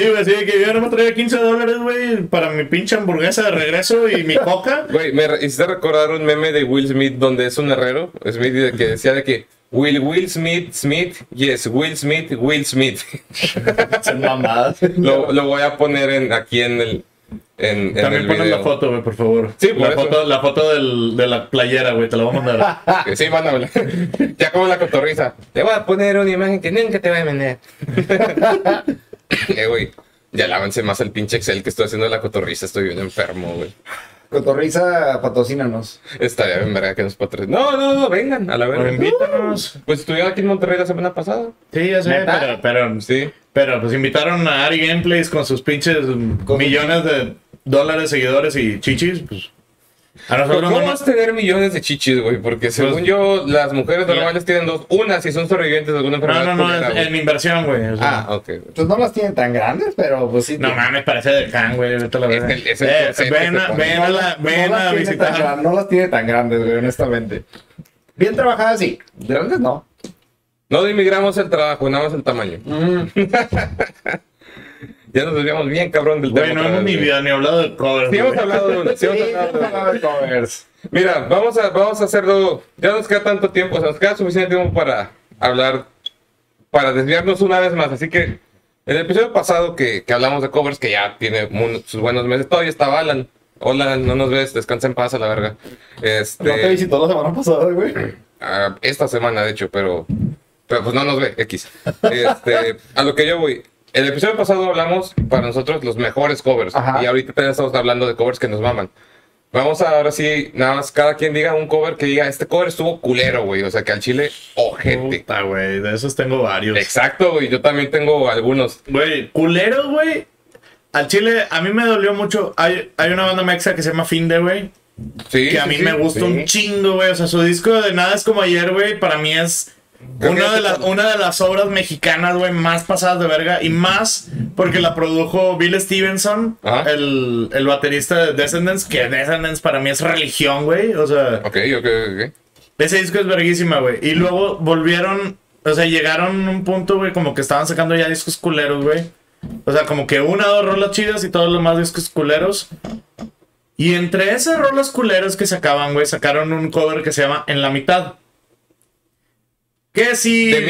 güey, sí, que yo no me traía $15, güey, para mi pinche hamburguesa de regreso y mi coca. Güey, me hiciste recordar un meme de Will Smith donde es un herrero, Smith, que decía de que Will Smith, Smith, yes, Will Smith, Will Smith. Son mamadas. Lo voy a poner aquí en el... También ponen la foto, güey, por favor. Sí, por la foto de la playera, güey, te la voy a mandar. Sí, mándamela. Ya como la cotorriza. Te voy a poner una imagen que nunca te va a vender. Güey, ya lávense más el pinche Excel que estoy haciendo de la cotorriza. Estoy bien enfermo, güey. Cotorriza, patrocínanos. Estaría bien verga que nos patrocinen. No, vengan, a la verga. Invítanos. Pues estuvieron aquí en Monterrey la semana pasada. Sí, ya sé, pero sí. Pero pues invitaron a Ari Gameplays con sus pinches millones de dólares, seguidores y chichis, pues... A nosotros ¿cómo vas a tener millones de chichis, güey? Porque según yo, las mujeres normales tienen dos. Una, si son sobrevivientes de alguna enfermedad. No, en inversión, güey. O sea, ok. Entonces no las tienen tan grandes, pero pues sí. No mames, parece de can, güey. Ven a visitar. No las tiene tan grandes, güey, honestamente. Bien trabajadas, sí. Grandes, no. No dimigramos el trabajo, nada más el tamaño. Ya nos desviamos bien cabrón del tema. Bueno, ni hablado de covers. Sí, hemos hablado de covers. Mira, vamos a hacerlo. Ya nos queda tanto tiempo, o sea, nos queda suficiente tiempo para hablar, para desviarnos una vez más. Así que el episodio pasado que hablamos de covers, que ya tiene sus buenos meses, todavía estaba Alan. Hola, no nos ves, descansa en paz a la verga. No te visitó la semana pasada, güey. Esta semana, de hecho, pero pues no nos ve, X. A lo que yo voy. El episodio pasado hablamos para nosotros los mejores covers. Ajá. Y ahorita también estamos hablando de covers que nos maman. Vamos a ahora sí, nada más cada quien diga un cover que diga, este cover estuvo culero, güey. O sea, que al chile, ojete. Puta, güey, de esos tengo varios. Exacto, güey, yo también tengo algunos. Güey, culero, güey. Al chile, a mí me dolió mucho. Hay una banda mexa que se llama Finde, güey. Sí, que a mí me gusta un chingo, güey. O sea, su disco de Nada es como ayer, güey, para mí es... Una de las obras mexicanas, güey, más pasadas de verga. Y más porque la produjo Bill Stevenson, el baterista de Descendants. Que Descendants para mí es religión, güey. O sea... Ok. Ese disco es verguísima, güey. Y luego volvieron... O sea, llegaron a un punto, güey, como que estaban sacando ya discos culeros, güey. O sea, como que una o dos rolas chidas y todos los más discos culeros. Y entre esas rolas culeros que sacaban, güey, sacaron un cover que se llama En la Mitad. ¿Qué sí? The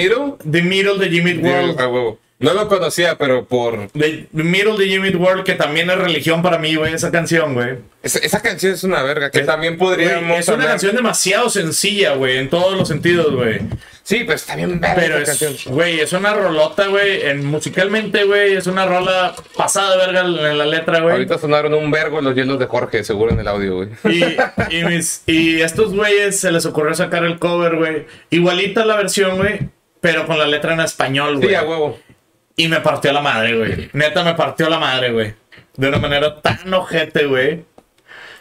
Middle de Jimmy Eat World. No lo conocía, pero por... The Middle de Jimmy Eat World, que también es religión para mí, güey, esa canción, güey. Esa canción es una verga, que también podríamos... Wey, es una canción demasiado sencilla, güey, en todos los sentidos, güey. Sí, pero está bien verga pero esa canción. Güey, es una rolota, güey, musicalmente, güey, es una rola pasada de verga en la letra, güey. Ahorita sonaron un vergo los hielos de Jorge, seguro en el audio, güey. Y estos güeyes se les ocurrió sacar el cover, güey. Igualita la versión, güey, pero con la letra en español, güey. Sí, a huevo. Y me partió la madre, güey. Neta, me partió la madre, güey. De una manera tan ojete, güey.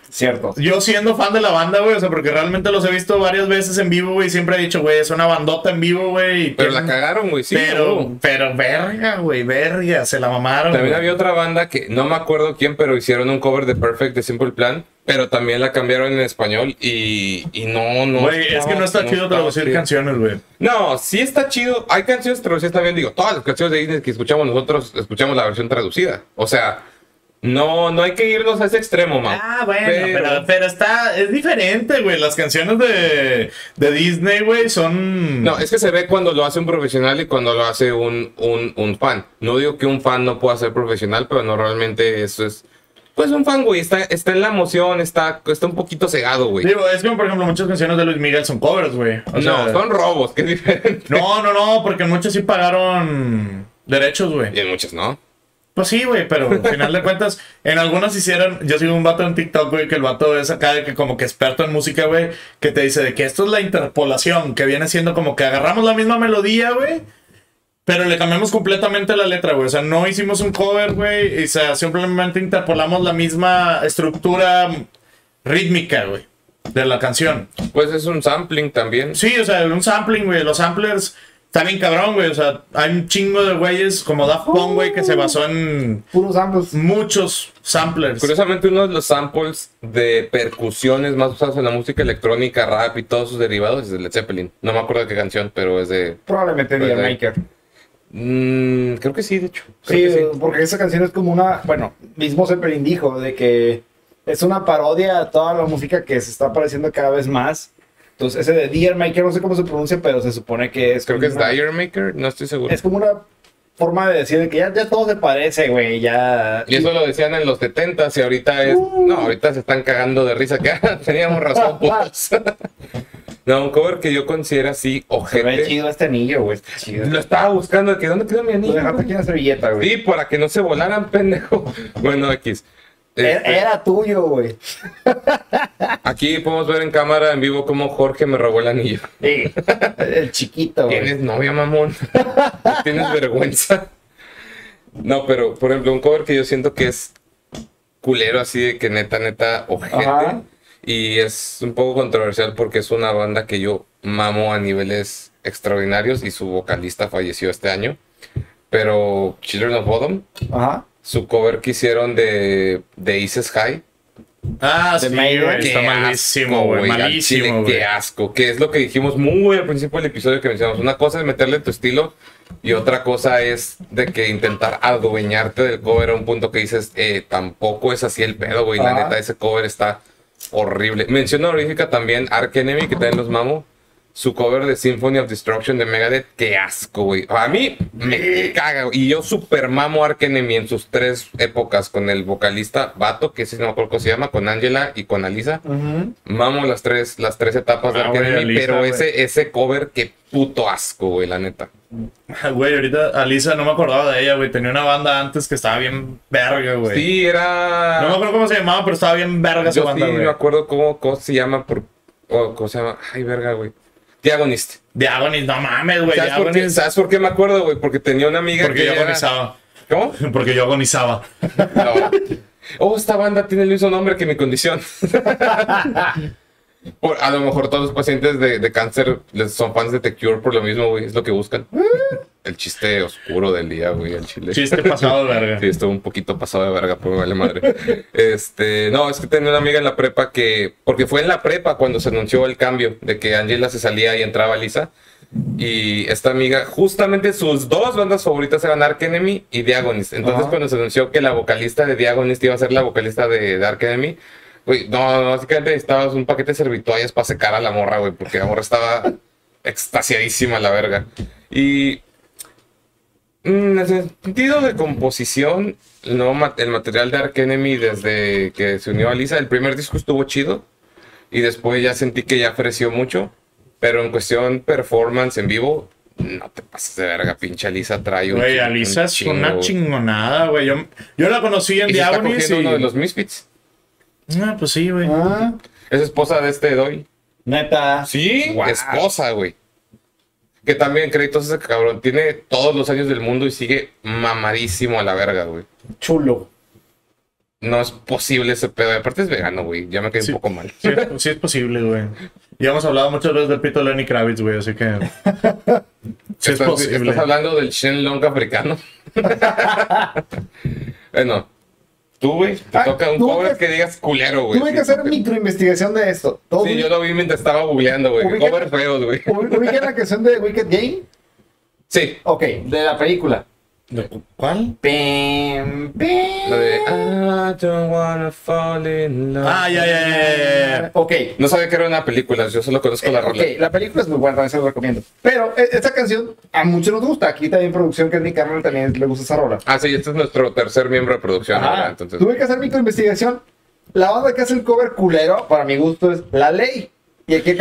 Cierto. Yo siendo fan de la banda, güey. O sea, porque realmente los he visto varias veces en vivo, güey. Siempre he dicho, güey, es una bandota en vivo, güey. Pero la cagaron, güey. Sí, pero verga, güey. Verga. Se la mamaron. También había otra banda que no me acuerdo quién, pero hicieron un cover de Perfect de Simple Plan. Pero también la cambiaron en español y no... Güey, es que no está chido traducir canciones, güey. No, sí está chido. Hay canciones traducidas también. Digo, todas las canciones de Disney que escuchamos nosotros, escuchamos la versión traducida. O sea, no hay que irnos a ese extremo, man. Ah, bueno, pero es diferente, güey. Las canciones de Disney, güey, son... No, es que se ve cuando lo hace un profesional y cuando lo hace un fan. No digo que un fan no pueda ser profesional, pero normalmente eso es... pues un fan, güey, está en la emoción, está un poquito cegado, güey. Digo, es que, por ejemplo, muchas canciones de Luis Miguel son covers, güey. No, sea, son robos, que es diferente. No, porque muchos sí pagaron derechos, güey. Y en muchos no. Pues sí, güey, pero al final de cuentas, en algunas hicieron... Yo sigo un vato en TikTok, güey, que el vato es acá de que como que experto en música, güey, que te dice de que esto es la interpolación, que viene siendo como que agarramos la misma melodía, güey, pero le cambiamos completamente la letra, güey. O sea, no hicimos un cover, güey. O sea, simplemente interpolamos la misma estructura rítmica, güey, de la canción. Pues es un sampling también. Sí, o sea, un sampling, güey. Los samplers está bien cabrón, güey. O sea, hay un chingo de güeyes como Daft Punk, güey, que se basó en... Puros samples. Muchos samplers. Curiosamente, uno de los samples de percusiones más usados en la música electrónica, rap y todos sus derivados es de Led Zeppelin. No me acuerdo de qué canción, pero es de... Probablemente de Maker. Creo que sí, de hecho. Creo sí, que sí, porque esa canción es como una... Bueno, mismo Zeppelin dijo de que es una parodia a toda la música que se está apareciendo cada vez más. Entonces, ese de Dear Maker, no sé cómo se pronuncia, pero se supone que es... Creo que es una... Dire Maker, no estoy seguro. Es como una forma de decir que ya todo se parece, güey, ya... Y eso lo decían en los 70s y ahorita es... No, ahorita se están cagando de risa, que teníamos razón, pues. No, un cover que yo considero así, ojete. Se ve chido este anillo, güey, está chido. Lo estaba buscando, que ¿dónde quedó mi anillo? Lo dejaste aquí en la servilleta, güey. Sí, para que no se volaran, pendejo. Bueno, X... Era tuyo, güey. Aquí podemos ver en cámara, en vivo, cómo Jorge me robó el anillo. Sí, el chiquito, güey. Tienes novia, mamón. Tienes vergüenza. No, pero, por ejemplo, un cover que yo siento que es culero, así de que neta, ojete. Ajá. Y es un poco controversial porque es una banda que yo mamo a niveles extraordinarios y su vocalista falleció este año. Pero Children of Bodom. Ajá. Su cover que hicieron de Isis High. Ah, sí, güey. Está malísimo, güey. Malísimo, güey. Qué asco. Que es lo que dijimos muy al principio del episodio que mencionamos. Una cosa es meterle tu estilo y otra cosa es de que intentar adueñarte del cover a un punto que dices, tampoco es así el pedo, güey. La neta, ese cover está horrible. Mención honorífica también Ark Enemy, que también los mamo. Su cover de Symphony of Destruction de Megadeth, qué asco, güey. A mí me caga, y yo super mamo a Ark Enemy en sus tres épocas con el vocalista Vato, que ese no me acuerdo cómo se llama, con Angela y con Alisa. Mamo las tres etapas de Ark Enemy, Alisa, pero ese cover, qué puto asco, güey, la neta. Güey, ahorita Alisa, no me acordaba de ella, güey. Tenía una banda antes que estaba bien verga, güey. Sí, era... No me acuerdo cómo se llamaba, pero estaba bien verga su banda, güey. Yo sí me acuerdo cómo se llama, cómo se llama, ay, verga, güey. Diagonist, no mames, güey. ¿Sabes por qué me acuerdo, güey? Porque tenía una amiga que yo agonizaba. ¿Cómo? Porque yo agonizaba. No. Oh, esta banda tiene el mismo nombre que mi condición. A lo mejor todos los pacientes de cáncer son fans de The Cure por lo mismo, güey. Es lo que buscan. El chiste oscuro del día, güey, el chile. Chiste pasado de verga. Sí, estuvo un poquito pasado de verga, pero vale madre. No, es que tenía una amiga en la prepa que... Porque fue en la prepa cuando se anunció el cambio de que Angela se salía y entraba Lisa. Y esta amiga, justamente sus dos bandas favoritas eran Ark Enemy y The Agonist. Entonces cuando se anunció que la vocalista de The Agonist iba a ser la vocalista de Ark Enemy... Güey, no, básicamente necesitabas un paquete de servitoallas para secar a la morra, güey, porque la morra estaba extasiadísima, la verga. Y en el sentido de composición, el material de Ark Enemy desde que se unió a Lisa, el primer disco estuvo chido y después ya sentí que ya ofreció mucho, pero en cuestión performance en vivo, no te pases de verga, pinche Lisa trae un... Güey, Lisa es una chingonada, güey. Yo la conocí en Diabolis y... uno de los Misfits. Ah, pues sí, güey. Ah. Es esposa de este Doyle. ¿Neta? Sí, wow. Esposa, güey. Que también créditos ese cabrón. Tiene todos los años del mundo y sigue mamadísimo a la verga, güey. Chulo. No es posible ese pedo. Aparte es vegano, güey. Ya me quedé un poco mal. Sí, sí es posible, güey. Ya hemos hablado muchas veces del pito Lenny Kravitz, güey, así que... Sí es posible. ¿Estás hablando del Shenlong africano? Bueno... Tú, güey, te toca un cover que digas culero, güey. Tuve que hacer microinvestigación de esto. Sí, yo lo vi mientras estaba googleando, güey. Cover feos, güey. ¿Ubica la canción de Wicked Game? Sí. Ok, de la película. ¿Cuál? Pim, pim. La de I don't wanna fall in love. Ah, ya, ya, ya. Ok. No sabía que era una película, yo solo conozco la rola. Ok, la película es muy buena, también se la recomiendo. Pero esta canción a muchos nos gusta. Aquí también producción, que es mi carnal, también le gusta esa rola. Ah, sí, este es nuestro tercer miembro de producción. Ahora, entonces. Tuve que hacer microinvestigación. La banda que hace el cover culero, para mi gusto, es La Ley. Y aquí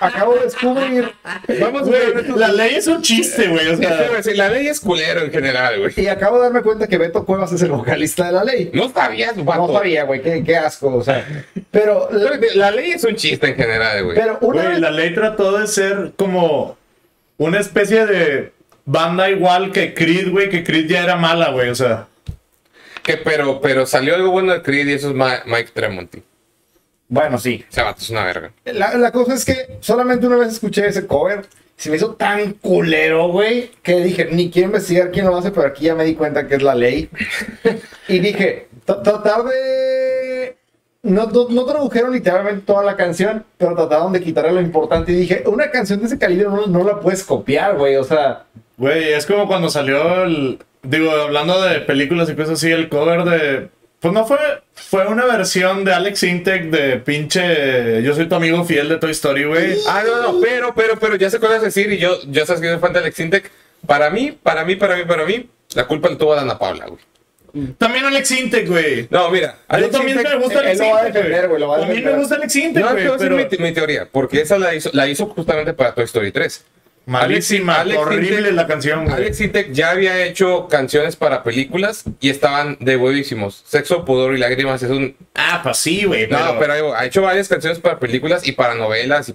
acabo de descubrir. Vamos, güey, La Ley es un chiste, güey. O sea, La Ley es culero en general, güey. Y acabo de darme cuenta que Beto Cuevas es el vocalista de La Ley. No sabías, vato. No sabía, güey. Qué asco, o sea. Pero La Ley es un chiste en general, güey. Pero una vez... La Ley trató de ser como una especie de banda igual que Creed, güey. Que Creed ya era mala, güey, o sea. Pero salió algo bueno de Creed y eso es Mike Tremonti. Bueno, sí. Se va, es una verga. La cosa es que solamente una vez escuché ese cover. Se me hizo tan culero, güey, que dije, ni quiero investigar quién lo hace, pero aquí ya me di cuenta que es La Ley. Y dije, tratar de... No tradujeron literalmente toda la canción, pero trataron de quitarle lo importante. Y dije, una canción de ese calibre no la puedes copiar, güey, o sea... Güey, es como cuando salió el... Digo, hablando de películas y cosas así, el cover de... Pues no fue una versión de Alex Intec de pinche Yo Soy Tu Amigo Fiel de Toy Story, güey. Ah, no, pero ya sé cuál es decir y yo sabes que soy fan de Alex Intec. Para mí, la culpa la tuvo Dana Paula, güey. También Alex Intec, güey. No, mira. Yo también me gusta Alex Intec, güey. A mí me gusta Alex Intec, güey. No, pero... es mi teoría, porque esa la hizo justamente para Toy Story 3. Malísima, horrible la canción, güey. Alex Intec ya había hecho canciones para películas y estaban de huevísimos. Sexo, Pudor y Lágrimas es un... Ah, pues sí, güey. No, pero ha hecho varias canciones para películas y para novelas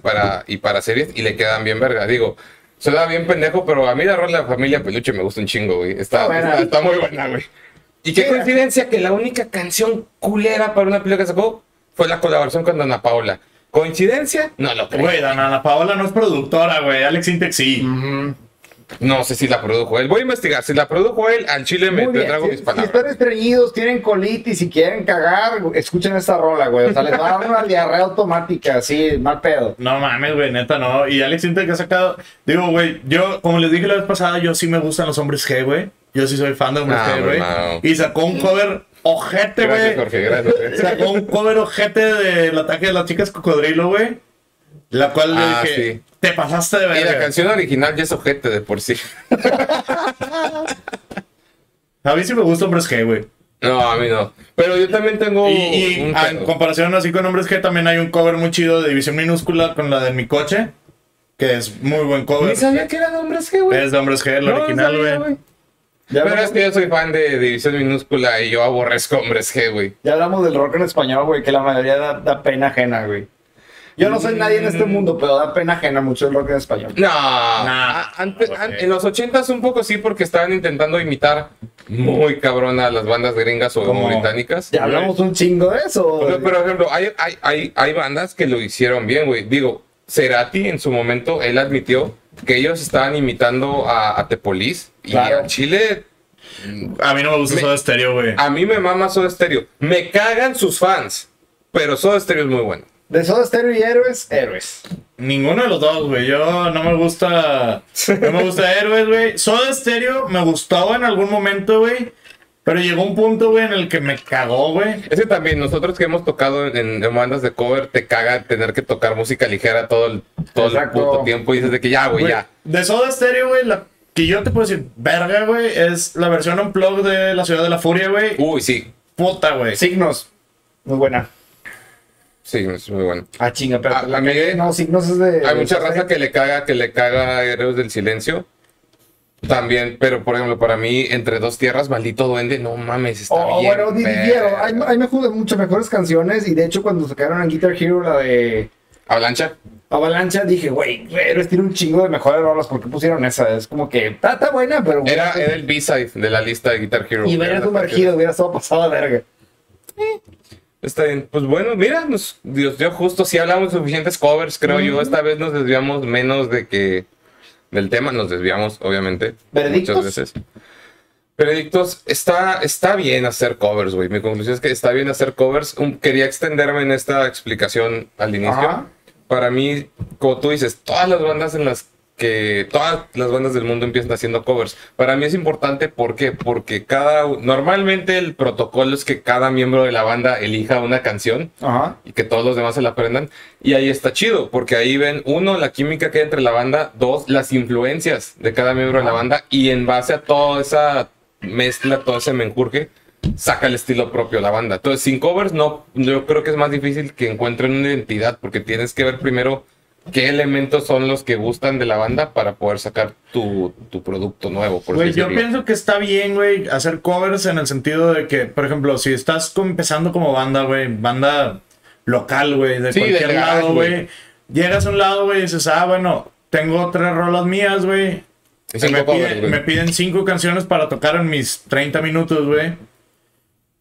y para series y le quedan bien verga. Digo, suena bien pendejo, pero a mí la rola de Familia Peluche me gusta un chingo, güey. Está muy buena, güey. Y qué coincidencia que la única canción culera para una película que sacó fue la colaboración con Dana Paula. ¿Coincidencia? No lo creo. Güey, Ana Paola no es productora, güey. Alex Intec sí. Uh-huh. No sé si la produjo él. Voy a investigar. Si la produjo él, al chile me trago mis palabras. Si están estreñidos, tienen colitis y quieren cagar, escuchen esta rola, güey. O sea, les va a dar una diarrea automática, así, mal pedo. No mames, güey, neta, no. Y Alex Intec ha sacado... Digo, güey, yo, como les dije la vez pasada, yo sí me gustan los hombres G, güey. Yo sí soy fan de hombres G, güey. No. Y sacó un cover... ojete, güey. Sacó un cover ojete del Ataque de las Chicas Cocodrilo, güey. La cual le dije, sí. Te pasaste de verga. Y la canción original ya es ojete de por sí. A mí sí me gusta Hombres G, güey. No, a mí no. Pero yo también tengo... Y en comparación así con Hombres G, también hay un cover muy chido de División Minúscula con la de Mi Coche. Que es muy buen cover. Ni sabía que era de Hombres G, güey. Es de Hombres G, el original, güey. Pero es que yo soy fan de División Minúscula y yo aborrezco Hombres G, güey. Ya hablamos del rock en español, güey, que la mayoría da pena ajena, güey. Yo no soy nadie en este mundo, pero da pena ajena mucho el rock en español. No, en los 80s un poco sí, porque estaban intentando imitar muy cabrón a las bandas gringas o británicas. Ya hablamos un chingo de eso. Pero, por ejemplo, hay bandas que lo hicieron bien, güey. Digo, Cerati en su momento, él admitió que ellos estaban imitando a The Police. Y claro. A Chile... A mí no me gusta Soda Stereo, güey. A mí me mama Soda Stereo. Me cagan sus fans. Pero Soda Stereo es muy bueno. De Soda Stereo y Héroes. Ninguno de los dos, güey. Yo no me gusta... No me gusta Héroes, güey. Soda Stereo me gustaba en algún momento, güey. Pero llegó un punto, güey, en el que me cagó, güey. Es que también nosotros que hemos tocado en bandas de cover, te caga tener que tocar música ligera todo el puto tiempo. Y dices de que ya, güey, ya. De Soda Stereo, güey, la... Que yo te puedo decir, verga, güey, es la versión unplugged de La Ciudad de la Furia, güey. Uy, sí. Puta, güey. Signos. Muy buena. Signos, muy buena. Ah, chinga, pero... No, Signos es de... Hay mucha raza que le caga Héroes del Silencio. También, pero por ejemplo, para mí, Entre Dos Tierras, Maldito Duende, no mames, está bien. Bueno, dijeron, hay muchas mejores canciones y de hecho cuando sacaron en Guitar Hero la de... Avalancha, dije, güey, Héroes tiene un chingo de mejores rolas, ¿por qué pusieron esa? Es como que, está buena, pero... Era el B-side de la lista de Guitar Hero. Y hubiera sumergido, hubiera estado pasado a verga. Está bien, pues bueno, mira, Dios dio justo, sí hablamos de suficientes covers, creo yo, esta vez nos desviamos menos del tema, nos desviamos, obviamente. ¿Veredictos? Muchas veces. Veredictos, está bien hacer covers, güey, mi conclusión es que está bien hacer covers. Quería extenderme en esta explicación al inicio. Ajá. Para mí, como tú dices, todas las bandas en las que todas las bandas del mundo empiezan haciendo covers. Para mí es importante, ¿por qué? Porque normalmente el protocolo es que cada miembro de la banda elija una canción. Ajá. Y que todos los demás se la aprendan. Y ahí está chido, porque ahí ven, uno, la química que hay entre la banda, dos, las influencias de cada miembro. Ajá. De la banda, y en base a toda esa mezcla, todo ese menjurje, saca el estilo propio la banda. Entonces, sin covers, no, yo creo que es más difícil que encuentren una identidad, porque tienes que ver primero qué elementos son los que gustan de la banda para poder sacar tu producto nuevo. Güey, yo pienso que está bien, güey, hacer covers en el sentido de que, por ejemplo, si estás empezando como banda, güey, banda local, güey, de cualquier lado, güey, llegas a un lado, güey, y dices, ah, bueno, tengo 3 rolas mías, güey, me piden 5 canciones para tocar en mis 30 minutos, güey.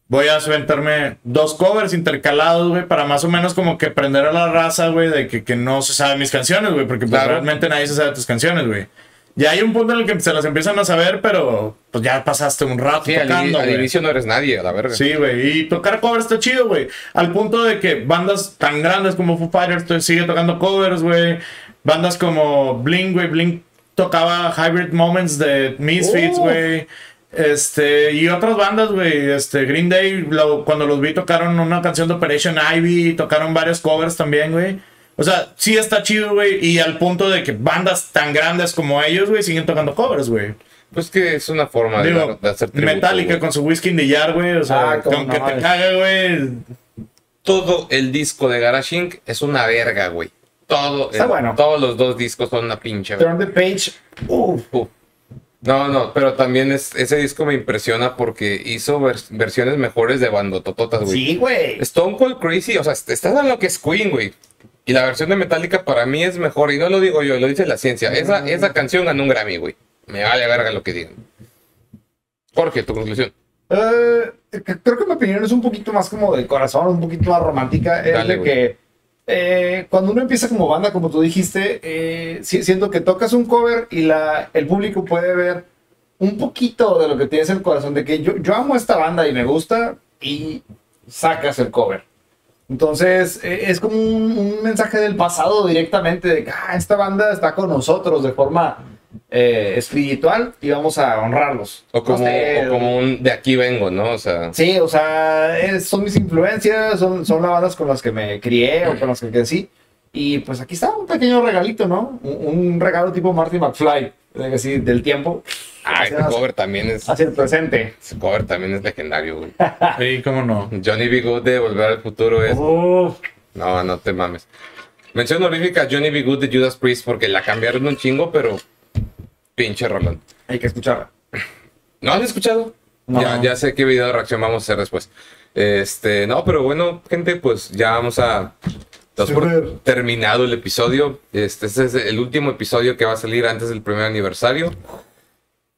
Voy a aventarme 2 covers intercalados, güey, para más o menos como que prender a la raza, güey, de que no se sabe mis canciones, güey, porque pues, realmente nadie se sabe tus canciones, güey. Ya hay un punto en el que se las empiezan a saber, pero pues ya pasaste un rato tocando, güey. Al inicio no eres nadie, a la verga. Sí, güey, y tocar covers está chido, güey, al punto de que bandas tan grandes como Foo Fighters sigue tocando covers, güey. Bandas como Blink, güey, Blink tocaba Hybrid Moments de Misfits, güey. Y otras bandas, güey, Green Day, cuando los vi tocaron una canción de Operation Ivy, tocaron varios covers también, güey. O sea, sí está chido, güey, y al punto de que bandas tan grandes como ellos, güey, siguen tocando covers, güey. Pues que es una forma de hacer tributo. Metallica, wey, con su Whiskey in the Jar, güey, o sea, aunque te cague, güey. Todo el disco de Garage Inc. es una verga, güey. Todos los 2 discos son una pinche verga. Turn the Page, No, pero también ese disco me impresiona porque hizo versiones mejores de bandotototas, güey. Sí, güey. Stone Cold Crazy, o sea, estás en lo que es Queen, güey. Y la versión de Metallica para mí es mejor, y no lo digo yo, lo dice la ciencia. Esa canción ganó un Grammy, güey. Me vale verga lo que digan. Jorge, tu conclusión. Creo que mi opinión es un poquito más como del corazón, un poquito más romántica. Dale, de que cuando uno empieza como banda, como tú dijiste, siento que tocas un cover y el público puede ver un poquito de lo que tienes en el corazón, de que yo amo esta banda y me gusta, y sacas el cover. Entonces es como un mensaje del pasado directamente, de que esta banda está con nosotros de forma espiritual y vamos a honrarlos. O como un de aquí vengo, ¿no? O sea, sí, o sea, son mis influencias, son las bandas con las que me crié o con las que crecí. Y pues aquí está un pequeño regalito, ¿no? Un regalo tipo Marty McFly, así, del tiempo. Ese cover también es... Hacia el presente. Ese cover también es legendario, güey. Sí, cómo no. Johnny B. Goode de Volver al Futuro es... No te mames. Mención honorífica a Johnny B. Goode de Judas Priest, porque la cambiaron un chingo, pero... Pinche Roland. Hay que escucharla. ¿No has escuchado? No. Ya sé qué video de reacción vamos a hacer después. No, pero bueno, gente, pues ya vamos a... terminado el episodio. Este es el último episodio que va a salir antes del primer aniversario.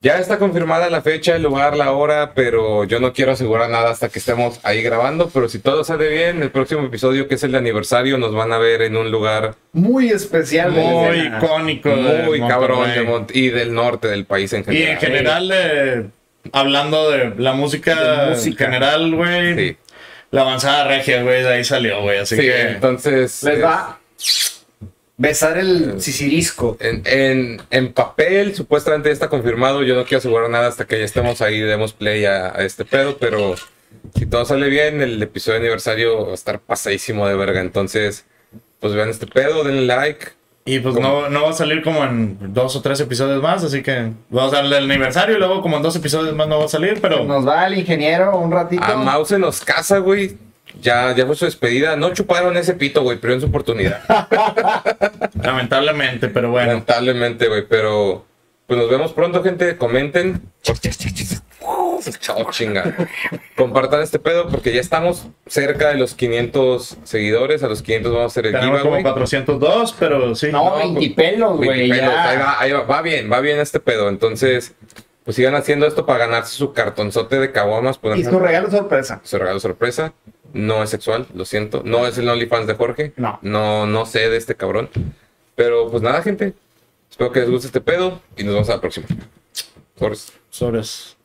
Ya está confirmada la fecha, el lugar, la hora, pero yo no quiero asegurar nada hasta que estemos ahí grabando. Pero si todo sale bien, el próximo episodio, que es el de aniversario, nos van a ver en un lugar muy especial, muy icónico, muy cabrón, y del norte del país en general. Y en general, hablando de la música en general, güey. Sí. La avanzada regia, güey, de ahí salió, güey, así que... entonces... Les va a besar el sisirisco. En papel, supuestamente está confirmado. Yo no quiero asegurar nada hasta que ya estemos ahí y demos play a este pedo, pero... Si todo sale bien, el episodio de aniversario va a estar pasadísimo de verga. Entonces, pues vean este pedo, denle like. Y pues no va a salir como en 2 o 3 episodios más, así que vamos a darle el aniversario y luego como en 2 episodios más no va a salir, pero... Nos va el ingeniero un ratito. A Mau se nos casa, güey. Ya fue su despedida. No chuparon ese pito, güey, pero en su oportunidad. Lamentablemente, pero bueno. Lamentablemente, güey, pero... Pues nos vemos pronto, gente. Comenten. Chao, chinga. Compartan este pedo porque ya estamos cerca de los 500 seguidores. A los 500 vamos a hacer el giveaway. Tenemos como 402, pero sí. No, 20 pelos, güey. Ahí va. Va bien este pedo. Entonces, pues sigan haciendo esto para ganarse su cartonzote de caguamas. Y su regalo sorpresa. Su regalo sorpresa. No es sexual, lo siento. No es el OnlyFans de Jorge. No sé de este cabrón. Pero pues nada, gente. Espero que les guste este pedo y nos vemos a la próxima. Sobres.